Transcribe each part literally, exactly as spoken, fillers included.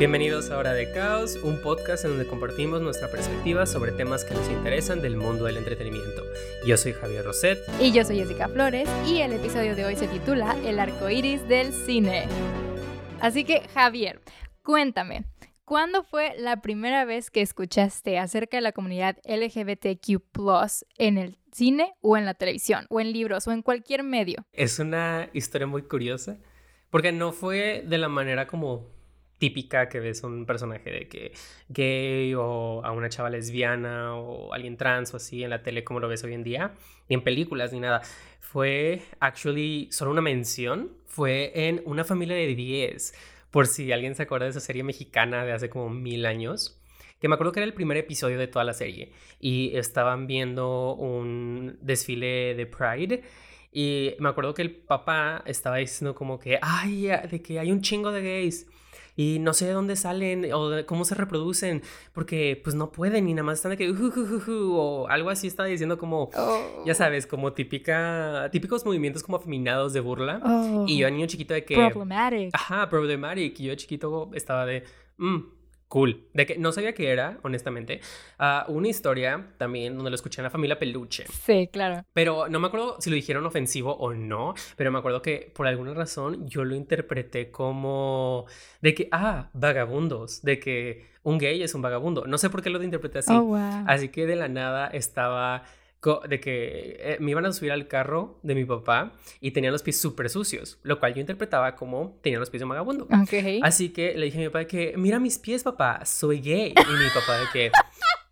Bienvenidos a Hora de Caos, un podcast en donde compartimos nuestra perspectiva sobre temas que nos interesan del mundo del entretenimiento. Yo soy Javier Roset. Y yo soy Jessica Flores, y el episodio de hoy se titula El arcoíris del cine. Así que, Javier, cuéntame, ¿cuándo fue la primera vez que escuchaste acerca de la comunidad L G B T Q plus, en el cine o en la televisión, o en libros, o en cualquier medio? Es una historia muy curiosa, porque no fue de la manera como típica que ves a un personaje de que gay o a una chava lesbiana o alguien trans o así en la tele como lo ves hoy en día, ni en películas ni nada. Fue actually solo una mención, fue en Una Familia de Diez, por si alguien se acuerda de esa serie mexicana de hace como mil años, que me acuerdo que era el primer episodio de toda la serie y estaban viendo un desfile de Pride. Y me acuerdo que el papá estaba diciendo como que, ay, de que hay un chingo de gays y no sé de dónde salen o de cómo se reproducen, porque pues no pueden y nada más están de que uh, uh, uh, uh, o algo así, estaba diciendo como, oh, ya sabes, como típica, típicos movimientos como afeminados de burla. Oh, y yo niño chiquito de que... Problematic. Ajá, problematic. Y yo chiquito estaba de... Mm, cool. De que no sabía qué era, honestamente. Uh, una historia también donde lo escuché en La Familia Peluche. Sí, claro. Pero no me acuerdo si lo dijeron ofensivo o no, pero me acuerdo que por alguna razón yo lo interpreté como de que, ah, vagabundos, de que un gay es un vagabundo. No sé por qué lo interpreté así. Oh, wow. Así que de la nada estaba... de que me iban a subir al carro de mi papá y tenía los pies súper sucios, lo cual yo interpretaba como tenía los pies de un vagabundo. Okay. Así que le dije a mi papá que, mira mis pies, papá, soy gay. Y mi papá de que,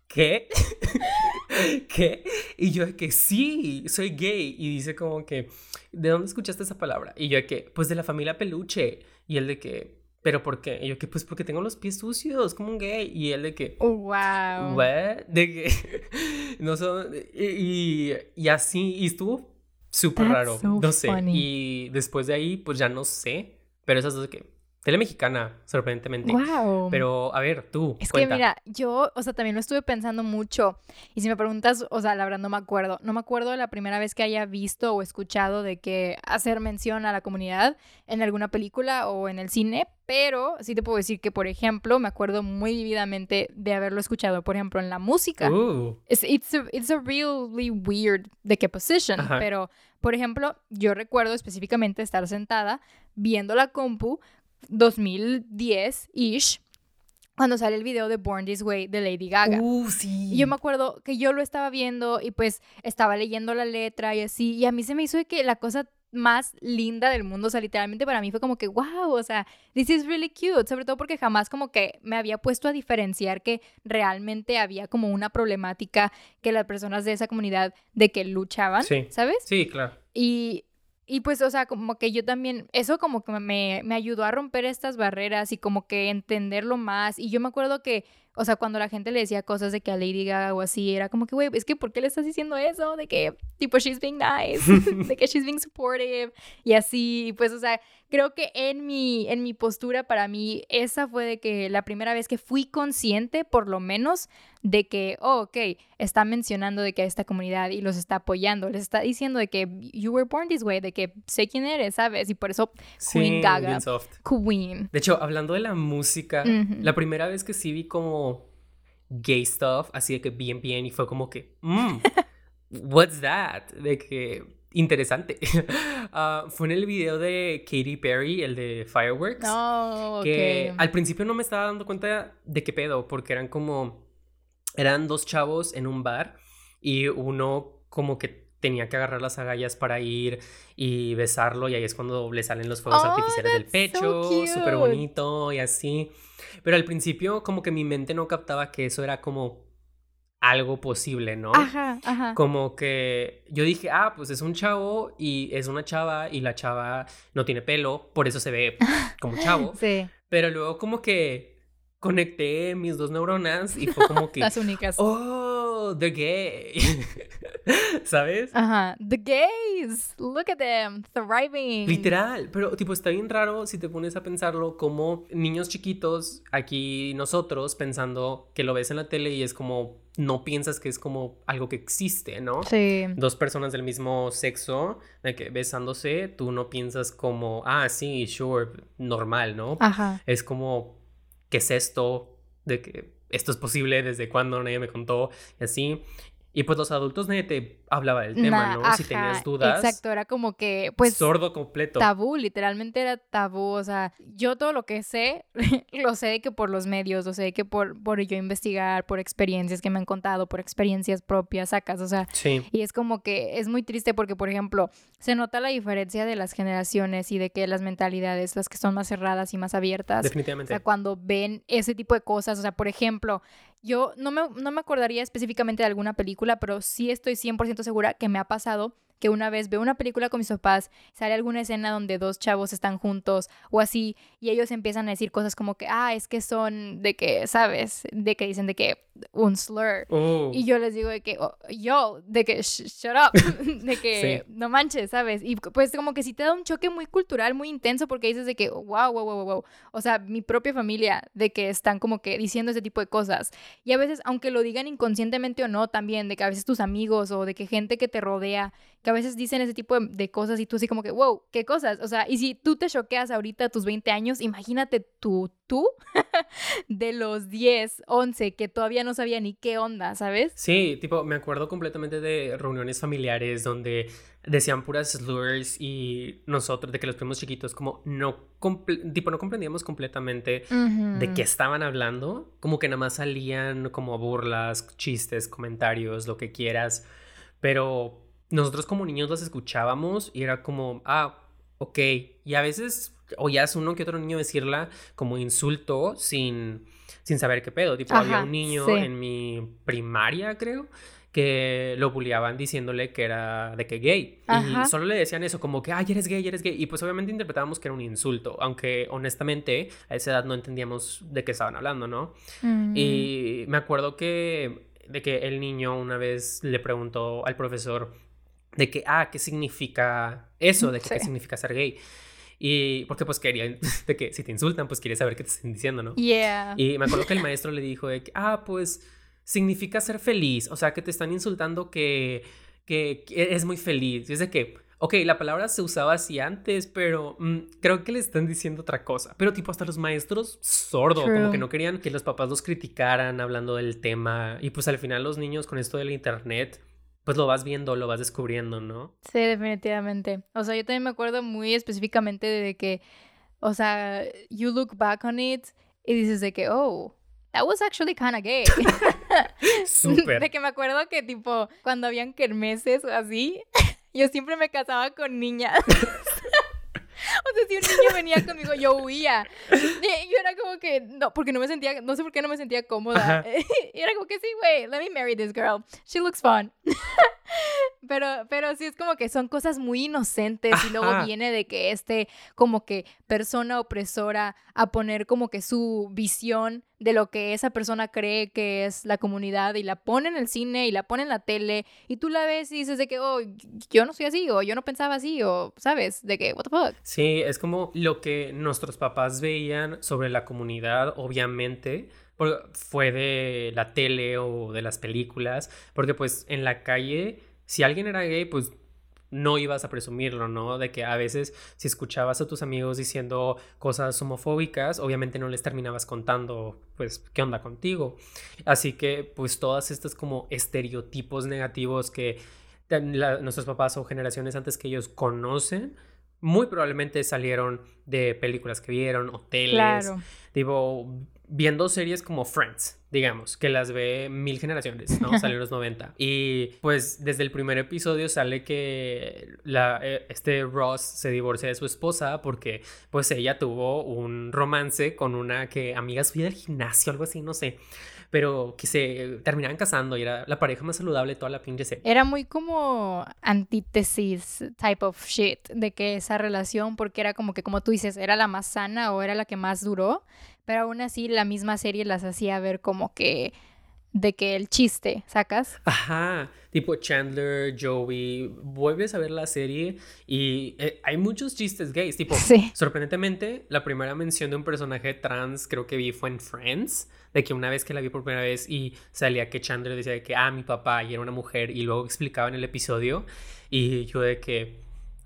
¿qué? ¿Qué? Y yo de que, sí, soy gay. Y dice como que, ¿de dónde escuchaste esa palabra? Y yo de que, pues de La Familia Peluche. Y él de que, ¿pero por qué? Y yo que, pues porque tengo los pies sucios, como un gay. Y él de que... Oh, wow. ¿What? De que... no son... Y, y así... Y estuvo súper raro. So no sé. Funny. Y después de ahí, pues ya no sé. Pero esas dos de que... Tele mexicana, sorprendentemente. Wow. Pero, a ver, tú, Es cuenta. que mira, yo, o sea, también lo estuve pensando mucho. Y si me preguntas, o sea, la verdad no me acuerdo. No me acuerdo de la primera vez que haya visto o escuchado de que hacer mención a la comunidad en alguna película o en el cine. Pero sí te puedo decir que, por ejemplo, me acuerdo muy vividamente de haberlo escuchado, por ejemplo, en la música. Ooh. It's, it's, a, it's a really weird, de qué position. Ajá. Pero, por ejemplo, yo recuerdo específicamente estar sentada viendo la compu dos mil diez-ish, cuando sale el video de Born This Way de Lady Gaga. Uh, sí. Y yo me acuerdo que yo lo estaba viendo y pues estaba leyendo la letra y así, y a mí se me hizo de que la cosa más linda del mundo, o sea, literalmente para mí fue como que wow, o sea, this is really cute, sobre todo porque jamás como que me había puesto a diferenciar que realmente había como una problemática que las personas de esa comunidad de que luchaban, sí, ¿sabes? Sí, claro. Y... Y pues, o sea, como que yo también... Eso como que me, me ayudó a romper estas barreras y como que entenderlo más. Y yo me acuerdo que, o sea, cuando la gente le decía cosas de que a Lady Gaga o así, era como que, güey, es que ¿por qué le estás diciendo eso? De que, tipo, she's being nice. De que she's being supportive. Y así, pues, o sea, creo que en mi, en mi postura, para mí, esa fue de que la primera vez que fui consciente, por lo menos, de que, oh, ok, está mencionando de que esta comunidad y los está apoyando, les está diciendo de que you were born this way, de que sé quién eres, ¿sabes? Y por eso Queen, sí, Gaga, Queen. De hecho, hablando de la música, mm-hmm, la primera vez que sí vi como gay stuff, así de que bien, bien, y fue como que, mm, what's that? De que... interesante. Uh, fue en el video de Katy Perry, el de Fireworks. Oh, okay. Que al principio no me estaba dando cuenta de qué pedo, porque eran como... Eran dos chavos en un bar y uno como que tenía que agarrar las agallas para ir y besarlo, y ahí es cuando le salen los fuegos oh, artificiales del pecho. Súper so bonito y así. Pero al principio como que mi mente no captaba que eso era como... algo posible, ¿no? Ajá, ajá. Como que yo dije, ah, pues es un chavo y es una chava y la chava no tiene pelo, por eso se ve como chavo. Sí. Pero luego como que conecté mis dos neuronas y fue como que... Las únicas. Oh, the gay. ¿Sabes? Ajá. The gays. Look at them. Thriving. Literal. Pero, tipo, está bien raro si te pones a pensarlo como niños chiquitos aquí nosotros pensando que lo ves en la tele y es como... no piensas que es como algo que existe, ¿no? Sí. Dos personas del mismo sexo, de que besándose, tú no piensas como, ah, sí, sure, normal, ¿no? Ajá. Es como ¿qué es esto? De que esto es posible, desde cuándo nadie me contó, y así. Y pues los adultos nadie te hablaba del tema, nah, ¿no? Ajá, si tenías dudas. Exacto, era como que, pues... sordo completo. Tabú, literalmente era tabú. O sea, yo todo lo que sé, lo sé de que por los medios, lo sé de que por, por yo investigar, por experiencias que me han contado, por experiencias propias, sacas, o sea... Sí. Y es como que es muy triste porque, por ejemplo, se nota la diferencia de las generaciones y de que las mentalidades, las que son más cerradas y más abiertas... Definitivamente. O sea, cuando ven ese tipo de cosas, o sea, por ejemplo... Yo no me, no me acordaría específicamente de alguna película, pero sí estoy cien por ciento segura que me ha pasado que una vez veo una película con mis papás, sale alguna escena donde dos chavos están juntos o así, y ellos empiezan a decir cosas como que, ah, es que son de que, ¿sabes? De que dicen de que un slur. Oh. Y yo les digo de que, oh, yo, de que, sh- shut up, de que sí. No manches, ¿sabes? Y pues como que sí te da un choque muy cultural, muy intenso, porque dices de que, wow, wow, wow, wow, o sea, mi propia familia, de que están como que diciendo ese tipo de cosas. Y a veces, aunque lo digan inconscientemente o no, también, de que a veces tus amigos o de que gente que te rodea, que a veces dicen ese tipo de, de cosas y tú así como que, wow, ¿qué cosas? O sea, y si tú te choqueas ahorita a tus veinte años, imagínate tú, tú, de los diez, once, que todavía no sabía ni qué onda, ¿sabes? Sí, tipo, me acuerdo completamente de reuniones familiares donde decían puras slurs y nosotros, de que los primos chiquitos, como no, comple- tipo, no comprendíamos completamente uh-huh. de qué estaban hablando, como que nada más salían como burlas, chistes, comentarios, lo que quieras, pero... Nosotros como niños las escuchábamos y era como, ah, ok. Y a veces oías uno que otro niño decirla como insulto sin, sin saber qué pedo. Tipo, ajá, había un niño sí. en mi primaria, creo, que lo bulleaban diciéndole que era de que gay. Ajá. Y solo le decían eso, como que, ay, eres gay, eres gay. Y pues obviamente interpretábamos que era un insulto, aunque honestamente a esa edad no entendíamos de qué estaban hablando, ¿no? Mm. Y me acuerdo que, de que el niño una vez le preguntó al profesor... de que, ah, ¿qué significa eso? De que, sí. ¿Qué significa ser gay? Y porque pues quería, de que si te insultan, pues quería saber qué te están diciendo, ¿no? Yeah. Y me acuerdo que el maestro le dijo de que, ah, pues significa ser feliz. O sea, que te están insultando que, que, que es muy feliz. Y es de que, ok, la palabra se usaba así antes, pero mm, creo que le están diciendo otra cosa. Pero tipo hasta los maestros sordo, true. Como que no querían que los papás los criticaran hablando del tema. Y pues al final los niños con esto del internet... pues lo vas viendo, lo vas descubriendo, ¿no? Sí, definitivamente. O sea, yo también me acuerdo muy específicamente de que, o sea, you look back on it y dices de que, oh, that was actually kind of gay. Súper. De que me acuerdo que, tipo, cuando habían kermeses o así, yo siempre me casaba con niñas. O sea, si un niño venía conmigo, yo huía. Y yo era como que, no, porque no me sentía, no sé por qué no me sentía cómoda. Y era como que, sí, güey, let me marry this girl. She looks fun. Pero, pero sí, es como que son cosas muy inocentes. Ajá. Y luego viene de que este, como que, persona opresora a poner como que su visión de lo que esa persona cree que es la comunidad y la pone en el cine y la pone en la tele y tú la ves y dices de que, oh, yo no soy así o yo no pensaba así o, ¿sabes? De que, what the fuck. Sí, es como lo que nuestros papás veían sobre la comunidad, obviamente, fue de la tele o de las películas, porque pues en la calle, si alguien era gay, pues... no ibas a presumirlo, ¿no? De que a veces si escuchabas a tus amigos diciendo cosas homofóbicas, obviamente no les terminabas contando, pues, ¿qué onda contigo? Así que, pues, todas estas como estereotipos negativos que la, nuestros papás o generaciones antes que ellos conocen, muy probablemente salieron de películas que vieron, hoteles, claro. Digo... viendo series como Friends, digamos, que las ve mil generaciones, ¿no? Salió en los noventa. Y pues desde el primer episodio sale que la, este Ross se divorcia de su esposa porque pues ella tuvo un romance con una que amiga suya del gimnasio, algo así, no sé. Pero que se terminaban casando y era la pareja más saludable de toda la pinche serie. Era muy como antítesis type of shit de que esa relación, porque era como que, como tú dices, era la más sana o era la que más duró, pero aún así la misma serie las hacía ver como que de que el chiste, ¿sacas? Ajá, tipo Chandler, Joey, vuelves a ver la serie y eh, hay muchos chistes gays, tipo, sí. Sorprendentemente, la primera mención de un personaje trans creo que vi fue en Friends, de que una vez que la vi por primera vez y salía que Chandler decía que, ah, mi papá, y era una mujer, y luego explicaba en el episodio, y yo de que,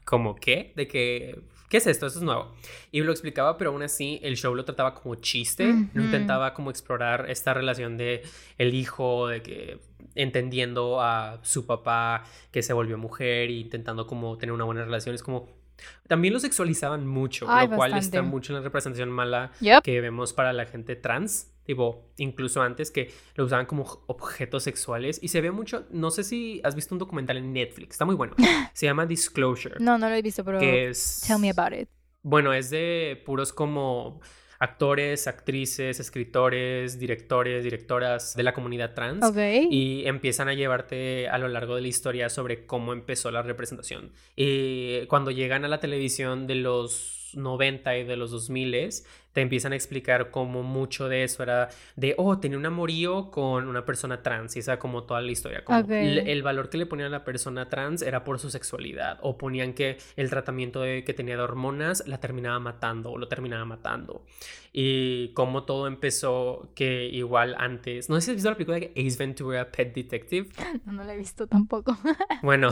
¿cómo qué? De que... ¿qué es esto? Eso es nuevo. Y lo explicaba, pero aún así el show lo trataba como chiste. Mm-hmm. No intentaba como explorar esta relación de el hijo, de que entendiendo a su papá que se volvió mujer e intentando como tener una buena relación. Es como... También lo sexualizaban mucho, Ay, lo cual bastante. Está mucho en la representación mala yep. que vemos para la gente trans. Tipo, incluso antes que lo usaban como objetos sexuales. Y se ve mucho, no sé si has visto un documental en Netflix, está muy bueno. Se llama Disclosure. No, no lo he visto, pero que es, tell me about it. Bueno, es de puros como actores, actrices, escritores, directores, directoras de la comunidad trans. Okay. Y empiezan a llevarte a lo largo de la historia sobre cómo empezó la representación. Y cuando llegan a la televisión de los noventa y de los dos mil, te empiezan a explicar cómo mucho de eso era de, oh, tenía un amorío con una persona trans, y esa como toda la historia, como okay. l- el valor que le ponían a la persona trans era por su sexualidad, o ponían que el tratamiento de, que tenía de hormonas la terminaba matando, o lo terminaba matando, y cómo todo empezó que igual antes, no sé si has visto la película de Ace Ventura Pet Detective. No, no la he visto tampoco. Bueno,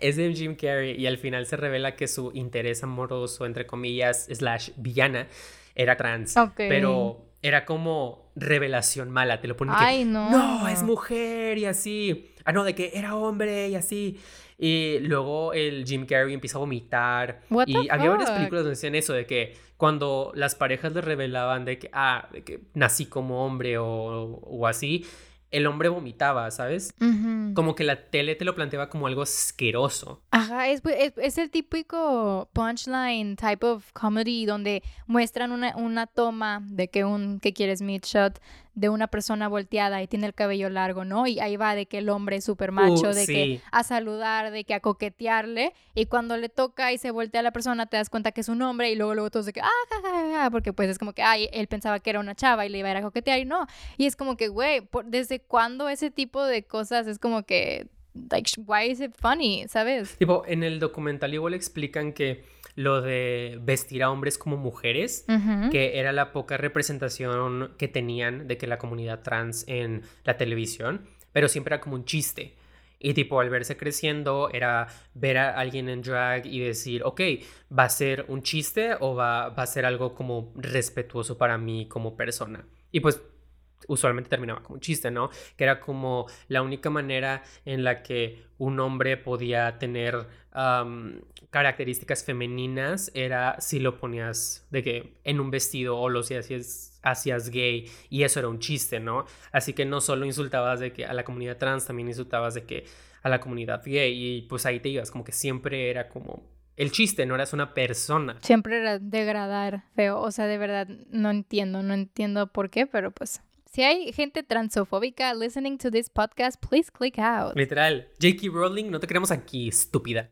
es de Jim Carrey, y al final se revela que su interés amoroso, entre comillas, slash villana, era trans, okay. pero era como revelación mala, te lo ponen Ay, que no. no, es mujer y así, ah no, de que era hombre y así, y luego el Jim Carrey empieza a vomitar. What y había fuck? Varias películas donde decían eso, de que cuando las parejas le revelaban de que, ah, de que nací como hombre o, o así, el hombre vomitaba, ¿sabes? Uh-huh. Como que la tele te lo planteaba como algo asqueroso. Ajá, es, es, es el típico punchline type of comedy donde muestran una, una toma de que un, que quieres midshot de una persona volteada y tiene el cabello largo, ¿no? Y ahí va de que el hombre es súper macho, uh, de sí. que a saludar, de que a coquetearle, y cuando le toca y se voltea a la persona te das cuenta que es un hombre, y luego luego todos de que, ah, ja, ja, ja, porque pues es como que, ay, él pensaba que era una chava y le iba a ir a coquetear y no, y es como que, güey, ¿desde cuándo ese tipo de cosas es como que, like, why is it funny, ¿sabes? Tipo, en el documental igual explican que lo de vestir a hombres como mujeres, uh-huh. que era la poca representación que tenían de que la comunidad trans en la televisión, pero siempre era como un chiste. Y tipo, al verse creciendo, era ver a alguien en drag y decir, ok, ¿va a ser un chiste o va, va a ser algo como respetuoso para mí como persona? Y pues, usualmente terminaba como un chiste, ¿no? Que era como la única manera en la que un hombre podía tener um, características femeninas era si lo ponías de que en un vestido o lo si hacías, hacías gay, y eso era un chiste, ¿no? Así que no solo insultabas de que a la comunidad trans, también insultabas de que a la comunidad gay, y pues ahí te ibas, como que siempre era como el chiste, no eras una persona. Siempre era degradar, feo, o sea, de verdad no entiendo, no entiendo por qué, pero pues... Si hay gente transofóbica listening to this podcast, please click out. Literal, J K. Rowling, no te queremos aquí, estúpida.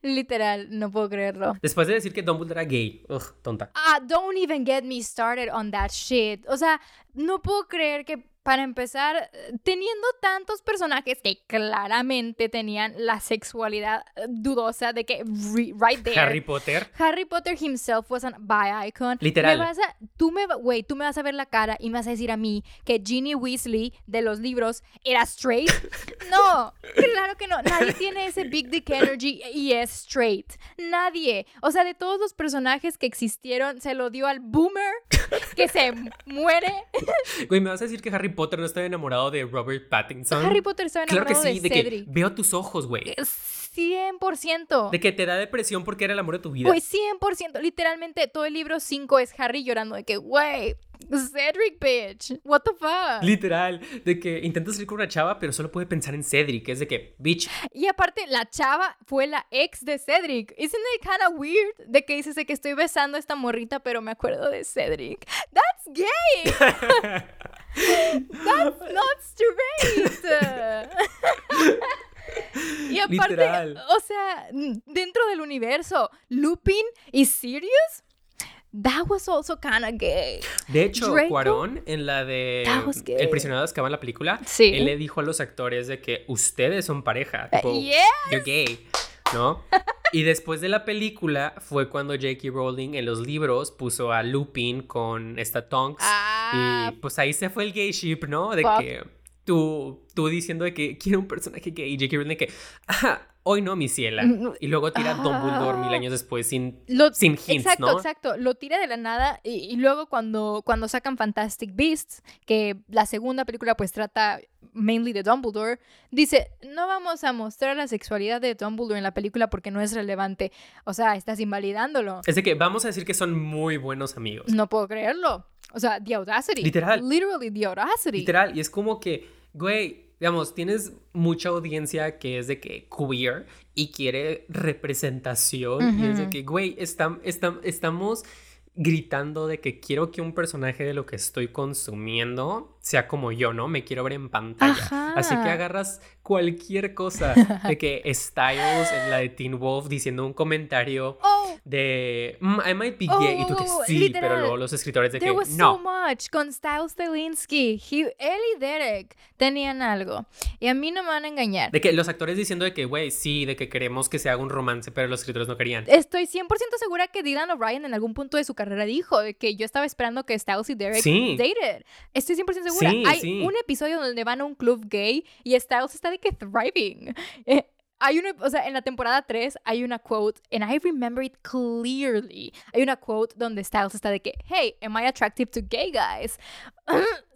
Literal, no puedo creerlo. Después de decir que Dumbledore era gay, ugh, tonta. Ah, don't even get me started on that shit. O sea, no puedo creer que, para empezar, teniendo tantos personajes que claramente tenían la sexualidad dudosa de que re, right there. Harry Potter. Harry Potter himself was a bi icon. Literal. Me vas a, tú me, güey, tú me vas a ver la cara y me vas a decir a mí que Ginny Weasley de los libros era straight. No, claro que no. Nadie tiene ese big dick energy y es straight. Nadie. O sea, de todos los personajes que existieron, se lo dio al boomer que se muere. Güey, me vas a decir que Harry Potter no estaba enamorado de Robert Pattinson. Harry Potter estaba enamorado claro que sí, de, de Cedric. Que veo tus ojos, güey. cien por ciento. De que te da depresión porque era el amor de tu vida. Güey, cien por ciento. Literalmente, todo el libro cinco es Harry llorando de que, güey, Cedric, bitch. What the fuck? Literal. De que intenta salir con una chava, pero solo puede pensar en Cedric. Es de que, bitch. Y aparte, la chava fue la ex de Cedric. Isn't it kind of weird? De que dices de que estoy besando a esta morrita, pero me acuerdo de Cedric. That's gay. That's not straight. Y aparte, literal. O sea, dentro del universo, Lupin y Sirius, that was also kind of gay. De hecho, Draco, Cuarón, en la de El prisionero de Azkaban, la película, sí. él le dijo a los actores de que ustedes son pareja, tipo, uh, yes. you're gay, ¿no? Y después de la película fue cuando J K. Rowling en los libros puso a Lupin con esta Tonks. Ah, y pues ahí se fue el gay ship, ¿no? De pop. Que tú, tú diciendo de que quiero un personaje gay. Y J K. Rowling de que, ah, hoy no, mi ciela. No. Y luego tira ah. Dumbledore mil años después sin, lo, sin hints, exacto, ¿no? Exacto, exacto. Lo tira de la nada y, y luego cuando, cuando sacan Fantastic Beasts, que la segunda película pues trata mainly de Dumbledore, dice, no vamos a mostrar la sexualidad de Dumbledore en la película porque no es relevante. O sea, estás invalidándolo. Es de que vamos a decir que son muy buenos amigos. No puedo creerlo. O sea, the audacity. Literal. Literally the audacity. Literal. Y es como que, güey, digamos, tienes mucha audiencia que es de que queer y quiere representación. Uh-huh. Y es de que, güey, está, está, estamos gritando de que quiero que un personaje de lo que estoy consumiendo sea como yo, ¿no? Me quiero ver en pantalla. Ajá. Así que agarras cualquier cosa de que Styles en la de Teen Wolf diciendo un comentario oh. de mm, I might be gay oh, y tú que sí, literal, pero luego los escritores de que no. So much con Styles Delinsky, él y Derek tenían algo y a mí no me van a engañar. De que los actores diciendo de que güey, sí, de que queremos que se haga un romance, pero los escritores no querían. Estoy cien por ciento segura que Dylan O'Brien en algún punto de su carrera dijo de que yo estaba esperando que Styles y Derek sí. dated. Estoy cien por ciento segura. Sí, hay sí. un episodio donde van a un club gay y Styles está de que thriving. Eh, hay una, o sea, en la temporada tres hay una quote, and I remember it clearly. Hay una quote donde Styles está de que, hey, am I attractive to gay guys?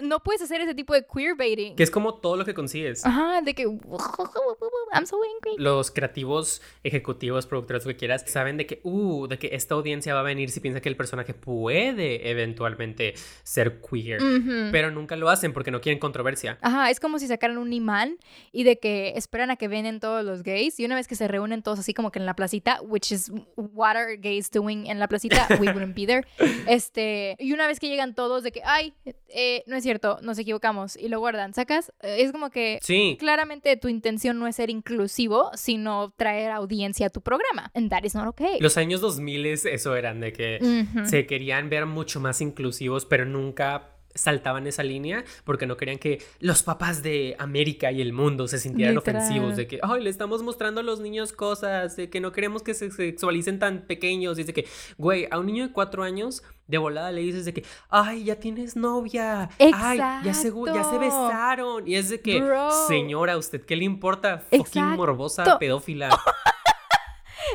No puedes hacer ese tipo de queerbaiting. Que es como todo lo que consigues. Ajá, de que I'm so angry. Los creativos, ejecutivos, productores, lo que quieras, saben de que, uh, de que esta audiencia va a venir si piensa que el personaje puede eventualmente ser queer. Uh-huh. Pero nunca lo hacen porque no quieren controversia. Ajá, es como si sacaran un imán y de que esperan a que vengan todos los gays y una vez que se reúnen todos así como que en la placita, which is what are gays doing en la placita, we wouldn't be there. Este, y una vez que llegan todos de que, ay, Eh, no es cierto, nos equivocamos y lo guardan, ¿sacas? Eh, es como que sí. Claramente tu intención no es ser inclusivo, sino traer audiencia a tu programa, and that is not okay. Los años dos mil eso eran de que uh-huh. se querían ver mucho más inclusivos, pero nunca saltaban esa línea porque no querían que los papás de América y el mundo se sintieran literal. Ofensivos de que, ay, le estamos mostrando a los niños cosas, de que no queremos que se sexualicen tan pequeños, y es de que, güey, a un niño de cuatro años de volada le dices de que, ay, ya tienes novia. Exacto. Ay, ya se, ya se besaron. Y es de que, bro, señora, ¿usted qué le importa? Fucking exacto. Morbosa, pedófila.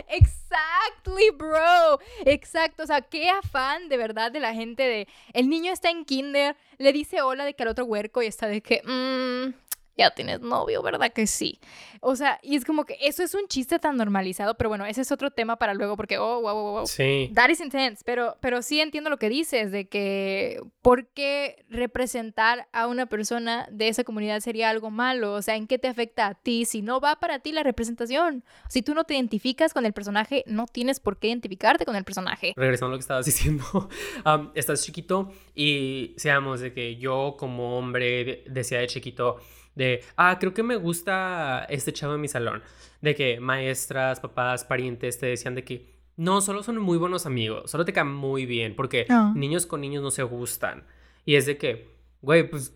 Exactly, bro. Exacto, o sea, qué afán de verdad de la gente de, el niño está en kinder, le dice hola de que al otro huerco y está de que, mmm... ya tienes novio, ¿verdad que sí? O sea, y es como que eso es un chiste tan normalizado, pero bueno, ese es otro tema para luego porque, oh, wow, wow, wow. Sí. That is intense, pero, pero sí entiendo lo que dices de que ¿por qué representar a una persona de esa comunidad sería algo malo? O sea, ¿en qué te afecta a ti si no va para ti la representación? Si tú no te identificas con el personaje, no tienes por qué identificarte con el personaje. Regresando a lo que estabas diciendo, um, estás chiquito y seamos de que yo como hombre decía de chiquito de, ah, creo que me gusta este chavo en mi salón. De que maestras, papás, parientes te decían de que, no, solo son muy buenos amigos, solo te caen muy bien, porque oh. niños con niños no se gustan. Y es de que, güey, pues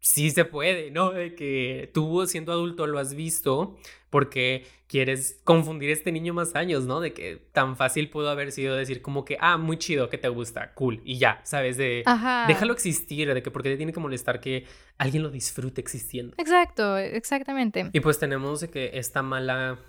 sí se puede, ¿no? De que tú siendo adulto lo has visto, porque quieres confundir este niño más años, ¿no? De que tan fácil pudo haber sido decir como que, ah, muy chido, que te gusta, cool, y ya, ¿sabes? De ajá. Déjalo existir, de que porque te tiene que molestar que alguien lo disfrute existiendo. Exacto, exactamente. Y pues tenemos de que esta mala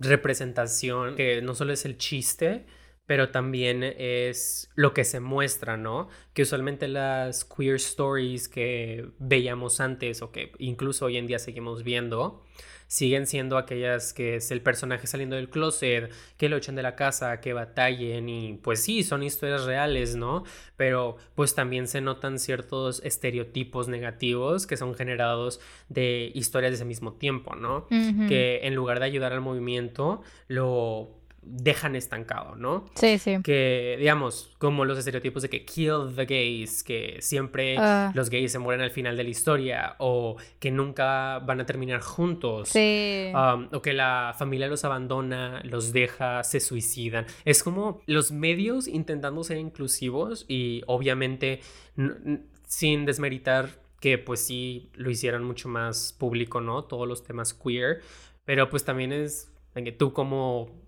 representación, que no solo es el chiste, pero también es lo que se muestra, ¿no? Que usualmente las queer stories que veíamos antes o que incluso hoy en día seguimos viendo siguen siendo aquellas que es el personaje saliendo del closet, que lo echan de la casa, que batallen y pues sí, son historias reales, ¿no? Pero pues también se notan ciertos estereotipos negativos que son generados de historias de ese mismo tiempo, ¿no? Uh-huh. Que en lugar de ayudar al movimiento, lo dejan estancado, ¿no? Sí, sí. Que, digamos, como los estereotipos de que kill the gays, que siempre uh. los gays se mueren al final de la historia o que nunca van a terminar juntos. Sí. Um, o que la familia los abandona, los deja, se suicidan. Es como los medios intentando ser inclusivos y obviamente n- n- sin desmeritar que pues sí lo hicieran mucho más público, ¿no? Todos los temas queer, pero pues también es en que tú como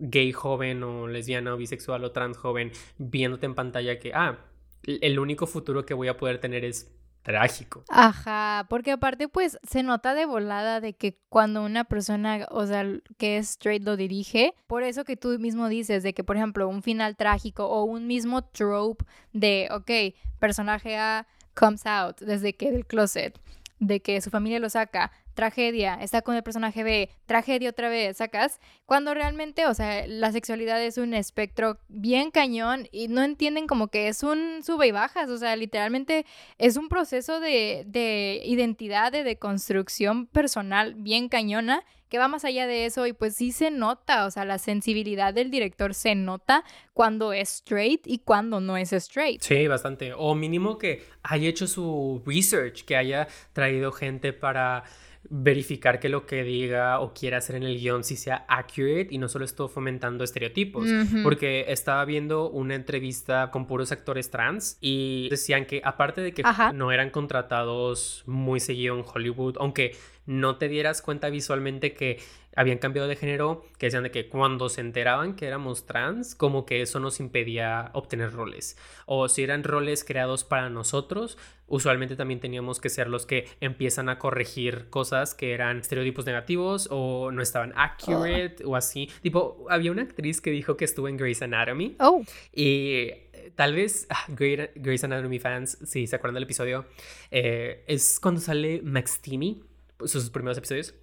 gay joven o lesbiana o bisexual o trans joven viéndote en pantalla que, ah, el único futuro que voy a poder tener es trágico. Ajá, porque aparte pues se nota de volada de que cuando una persona, o sea, que es straight lo dirige, por eso que tú mismo dices de que, por ejemplo, un final trágico o un mismo trope de, ok, personaje A comes out desde que del closet, de que su familia lo saca, tragedia, está con el personaje B, tragedia otra vez, ¿sacas? Cuando realmente, o sea, la sexualidad es un espectro bien cañón y no entienden como que es un sube y bajas, o sea, literalmente es un proceso de, de identidad, de, de construcción personal bien cañona que va más allá de eso y pues sí se nota, o sea, la sensibilidad del director se nota cuando es straight y cuando no es straight. Sí, bastante, o mínimo que haya hecho su research, que haya traído gente para verificar que lo que diga o quiera hacer en el guión sí sea accurate y no solo estoy fomentando estereotipos. Uh-huh. Porque estaba viendo una entrevista con puros actores trans y decían que aparte de que Ajá. no eran contratados muy seguido en Hollywood, aunque no te dieras cuenta visualmente que habían cambiado de género, que decían de que cuando se enteraban que éramos trans, como que eso nos impedía obtener roles. O si eran roles creados para nosotros, usualmente también teníamos que ser los que empiezan a corregir cosas que eran estereotipos negativos o no estaban accurate oh. o así. Tipo, había una actriz que dijo que estuvo en Grey's Anatomy. Oh. Y tal vez ah, Grey, Grey's Anatomy fans, si se acuerdan del episodio, eh, es cuando sale Max Tini, sus primeros episodios,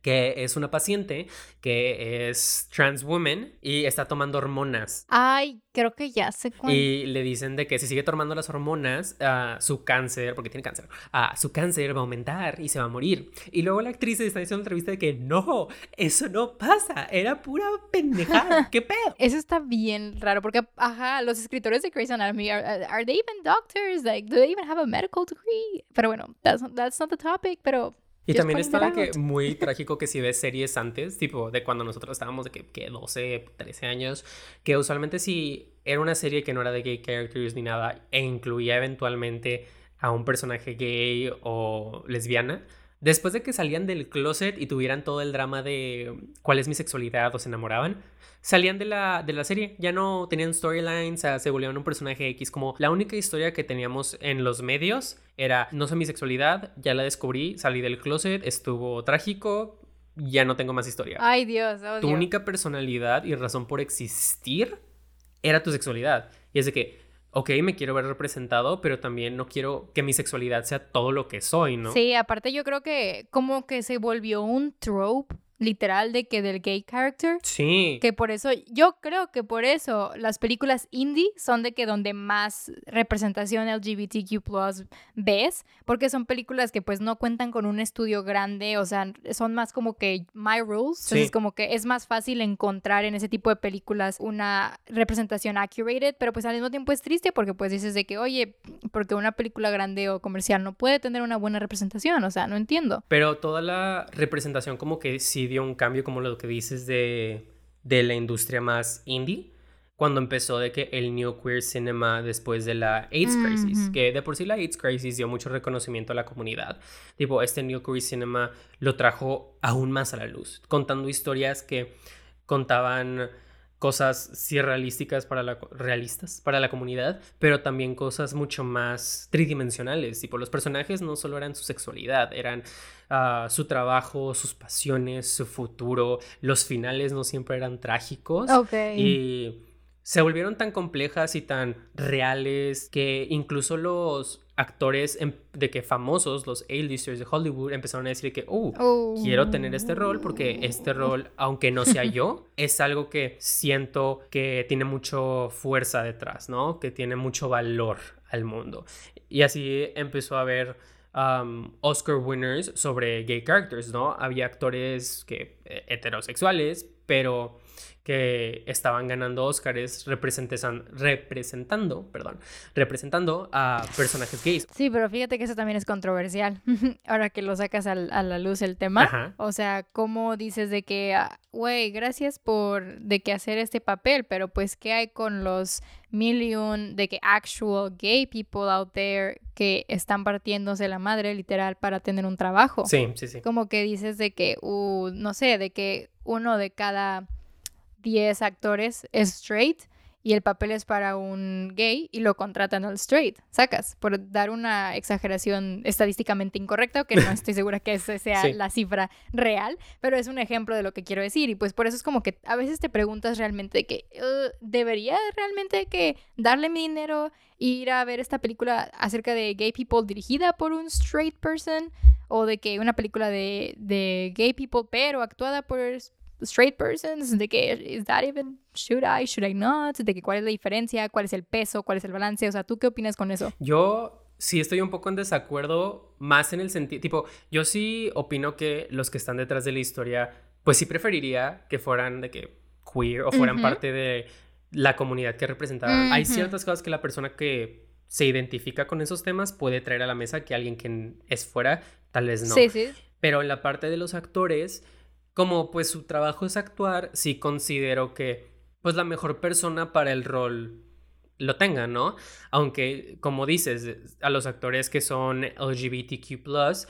que es una paciente que es trans woman y está tomando hormonas. Ay, creo que ya sé cuál. Y le dicen de que si sigue tomando las hormonas, uh, su cáncer, porque tiene cáncer, uh, su cáncer va a aumentar y se va a morir. Y luego la actriz está haciendo una entrevista de que no, eso no pasa, era pura pendejada, ¿qué pedo? Eso está bien raro, porque, ajá, los escritores de Grey's Anatomy, are, are they even doctors? Like, do they even have a medical degree? Pero bueno, that's, that's not the topic, pero... Y Just también estaba que muy trágico que si ves series antes, tipo de cuando nosotros estábamos de que, que doce, trece años, que usualmente si era una serie que no era de gay characters ni nada e incluía eventualmente a un personaje gay o lesbiana, después de que salían del closet y tuvieran todo el drama de cuál es mi sexualidad o se enamoraban, salían de la, de la serie, ya no tenían storylines, se volvían un personaje X, como la única historia que teníamos en los medios era, no sé mi sexualidad, ya la descubrí, salí del closet, estuvo trágico, ya no tengo más historia. Ay Dios, oh, tu Dios. Única personalidad y razón por existir era tu sexualidad, y es de que, ok, me quiero ver representado, pero también no quiero que mi sexualidad sea todo lo que soy, ¿no? Sí, aparte yo creo que como que se volvió un trope literal de que del gay character. Sí. Que por eso, yo creo que por eso las películas indie son de que donde más representación L G B T Q plus ves, porque son películas que pues no cuentan con un estudio grande, o sea, son más como que my rules, sí. Entonces como que es más fácil encontrar en ese tipo de películas una representación accurate, pero pues al mismo tiempo es triste porque pues dices de que, oye, porque una película grande o comercial no puede tener una buena representación, o sea, no entiendo. Pero toda la representación como que sí dio un cambio, como lo que dices de, de la industria más indie cuando empezó de que el new queer cinema después de la AIDS mm-hmm. crisis, que de por sí la AIDS crisis dio mucho reconocimiento a la comunidad, tipo este new queer cinema lo trajo aún más a la luz, contando historias que contaban cosas sí realísticas para la, realistas para la comunidad, pero también cosas mucho más tridimensionales. Tipo, los personajes no solo eran su sexualidad, eran uh, su trabajo, sus pasiones, su futuro. Los finales no siempre eran trágicos. Okay. Y se volvieron tan complejas y tan reales que incluso los actores de que famosos, los A-listers de Hollywood, empezaron a decir que, oh, oh, quiero tener este rol porque este rol, aunque no sea yo, es algo que siento que tiene mucha fuerza detrás, ¿no? Que tiene mucho valor al mundo. Y así empezó a haber um, Oscar winners sobre gay characters, ¿no? Había actores que, heterosexuales, pero que estaban ganando Óscares representando, perdón, representando a personajes gays. Sí, pero fíjate que eso también es controversial. Ahora que lo sacas a la luz el tema, ajá. O sea, ¿cómo dices de que, güey, gracias por de que hacer este papel, pero pues qué hay con los million de que actual gay people out there que están partiéndose la madre literal para tener un trabajo? Sí, sí, sí. Como que dices de que, uh, no sé, de que uno de cada diez actores es straight y el papel es para un gay y lo contratan al straight, sacas, por dar una exageración estadísticamente incorrecta, que no estoy segura que esa sea sí. la cifra real, pero es un ejemplo de lo que quiero decir. Y pues por eso es como que a veces te preguntas realmente que uh, ¿debería realmente que darle mi dinero e ir a ver esta película acerca de gay people dirigida por un straight person? O de que una película de, de gay people pero actuada por straight persons, de que is that even, should I, should I not, de que cuál es la diferencia, cuál es el peso, cuál es el balance. O sea, ¿tú qué opinas con eso? Yo sí estoy un poco en desacuerdo, más en el sentido, tipo, yo sí opino que los que están detrás de la historia, pues sí preferiría que fueran de que queer o fueran uh-huh. parte de la comunidad que representaban. Uh-huh. Hay ciertas cosas que la persona que se identifica con esos temas puede traer a la mesa que alguien que es fuera, tal vez no. Sí, sí. Pero en la parte de los actores, como pues su trabajo es actuar, sí considero que pues la mejor persona para el rol lo tenga, ¿no? Aunque, como dices, a los actores que son L G B T Q plus,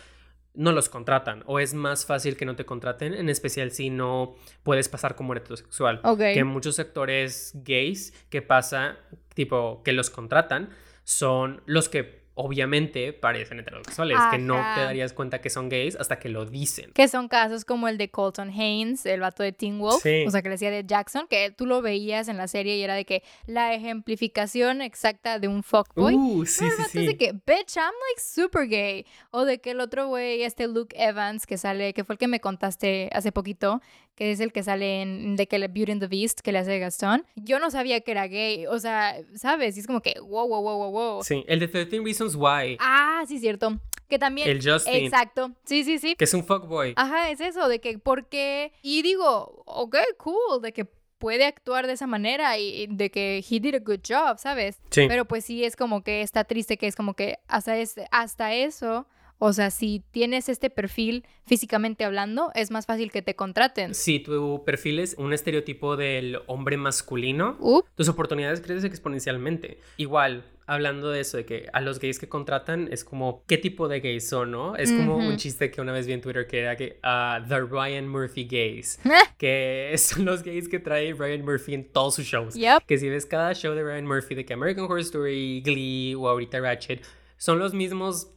no los contratan, o es más fácil que no te contraten, en especial si no puedes pasar como heterosexual. Okay. Que muchos actores gays que pasa, tipo, que los contratan, son los que obviamente parecen heterosexuales, ajá, que no te darías cuenta que son gays hasta que lo dicen. Que son casos como el de Colton Haynes, el vato de Teen Wolf, sí. o sea, que le decía de Jackson, que tú lo veías en la serie y era de que la ejemplificación exacta de un fuckboy. Uh, sí, pero el vato sí, sí. de que, bitch, I'm like super gay. O de que el otro güey, este Luke Evans, que sale, que fue el que me contaste hace poquito, que es el que sale en de que Beauty and the Beast, que le hace Gastón. Yo no sabía que era gay, o sea, ¿sabes? Y es como que, wow, wow, wow, wow, wow. Sí, el de trece Reasons Why. Ah, sí, cierto. Que también... El Justin. Exacto. Sí, sí, sí. Que es un fuckboy. Ajá, es eso, de que porque... Y digo, ok, cool, de que puede actuar de esa manera y de que he did a good job, ¿sabes? Sí. Pero pues sí, es como que está triste, que es como que hasta, es, hasta eso... O sea, si tienes este perfil físicamente hablando, es más fácil que te contraten. Si tu perfil es un estereotipo del hombre masculino, uh. tus oportunidades crecen exponencialmente. Igual, hablando de eso, de que a los gays que contratan es como, ¿qué tipo de gays son, no? Es como uh-huh. un chiste que una vez vi en Twitter que era que uh, the Ryan Murphy gays, que son los gays que trae Ryan Murphy en todos sus shows. Yep. Que si ves cada show de Ryan Murphy, de que American Horror Story, Glee o ahorita Ratched, son los mismos...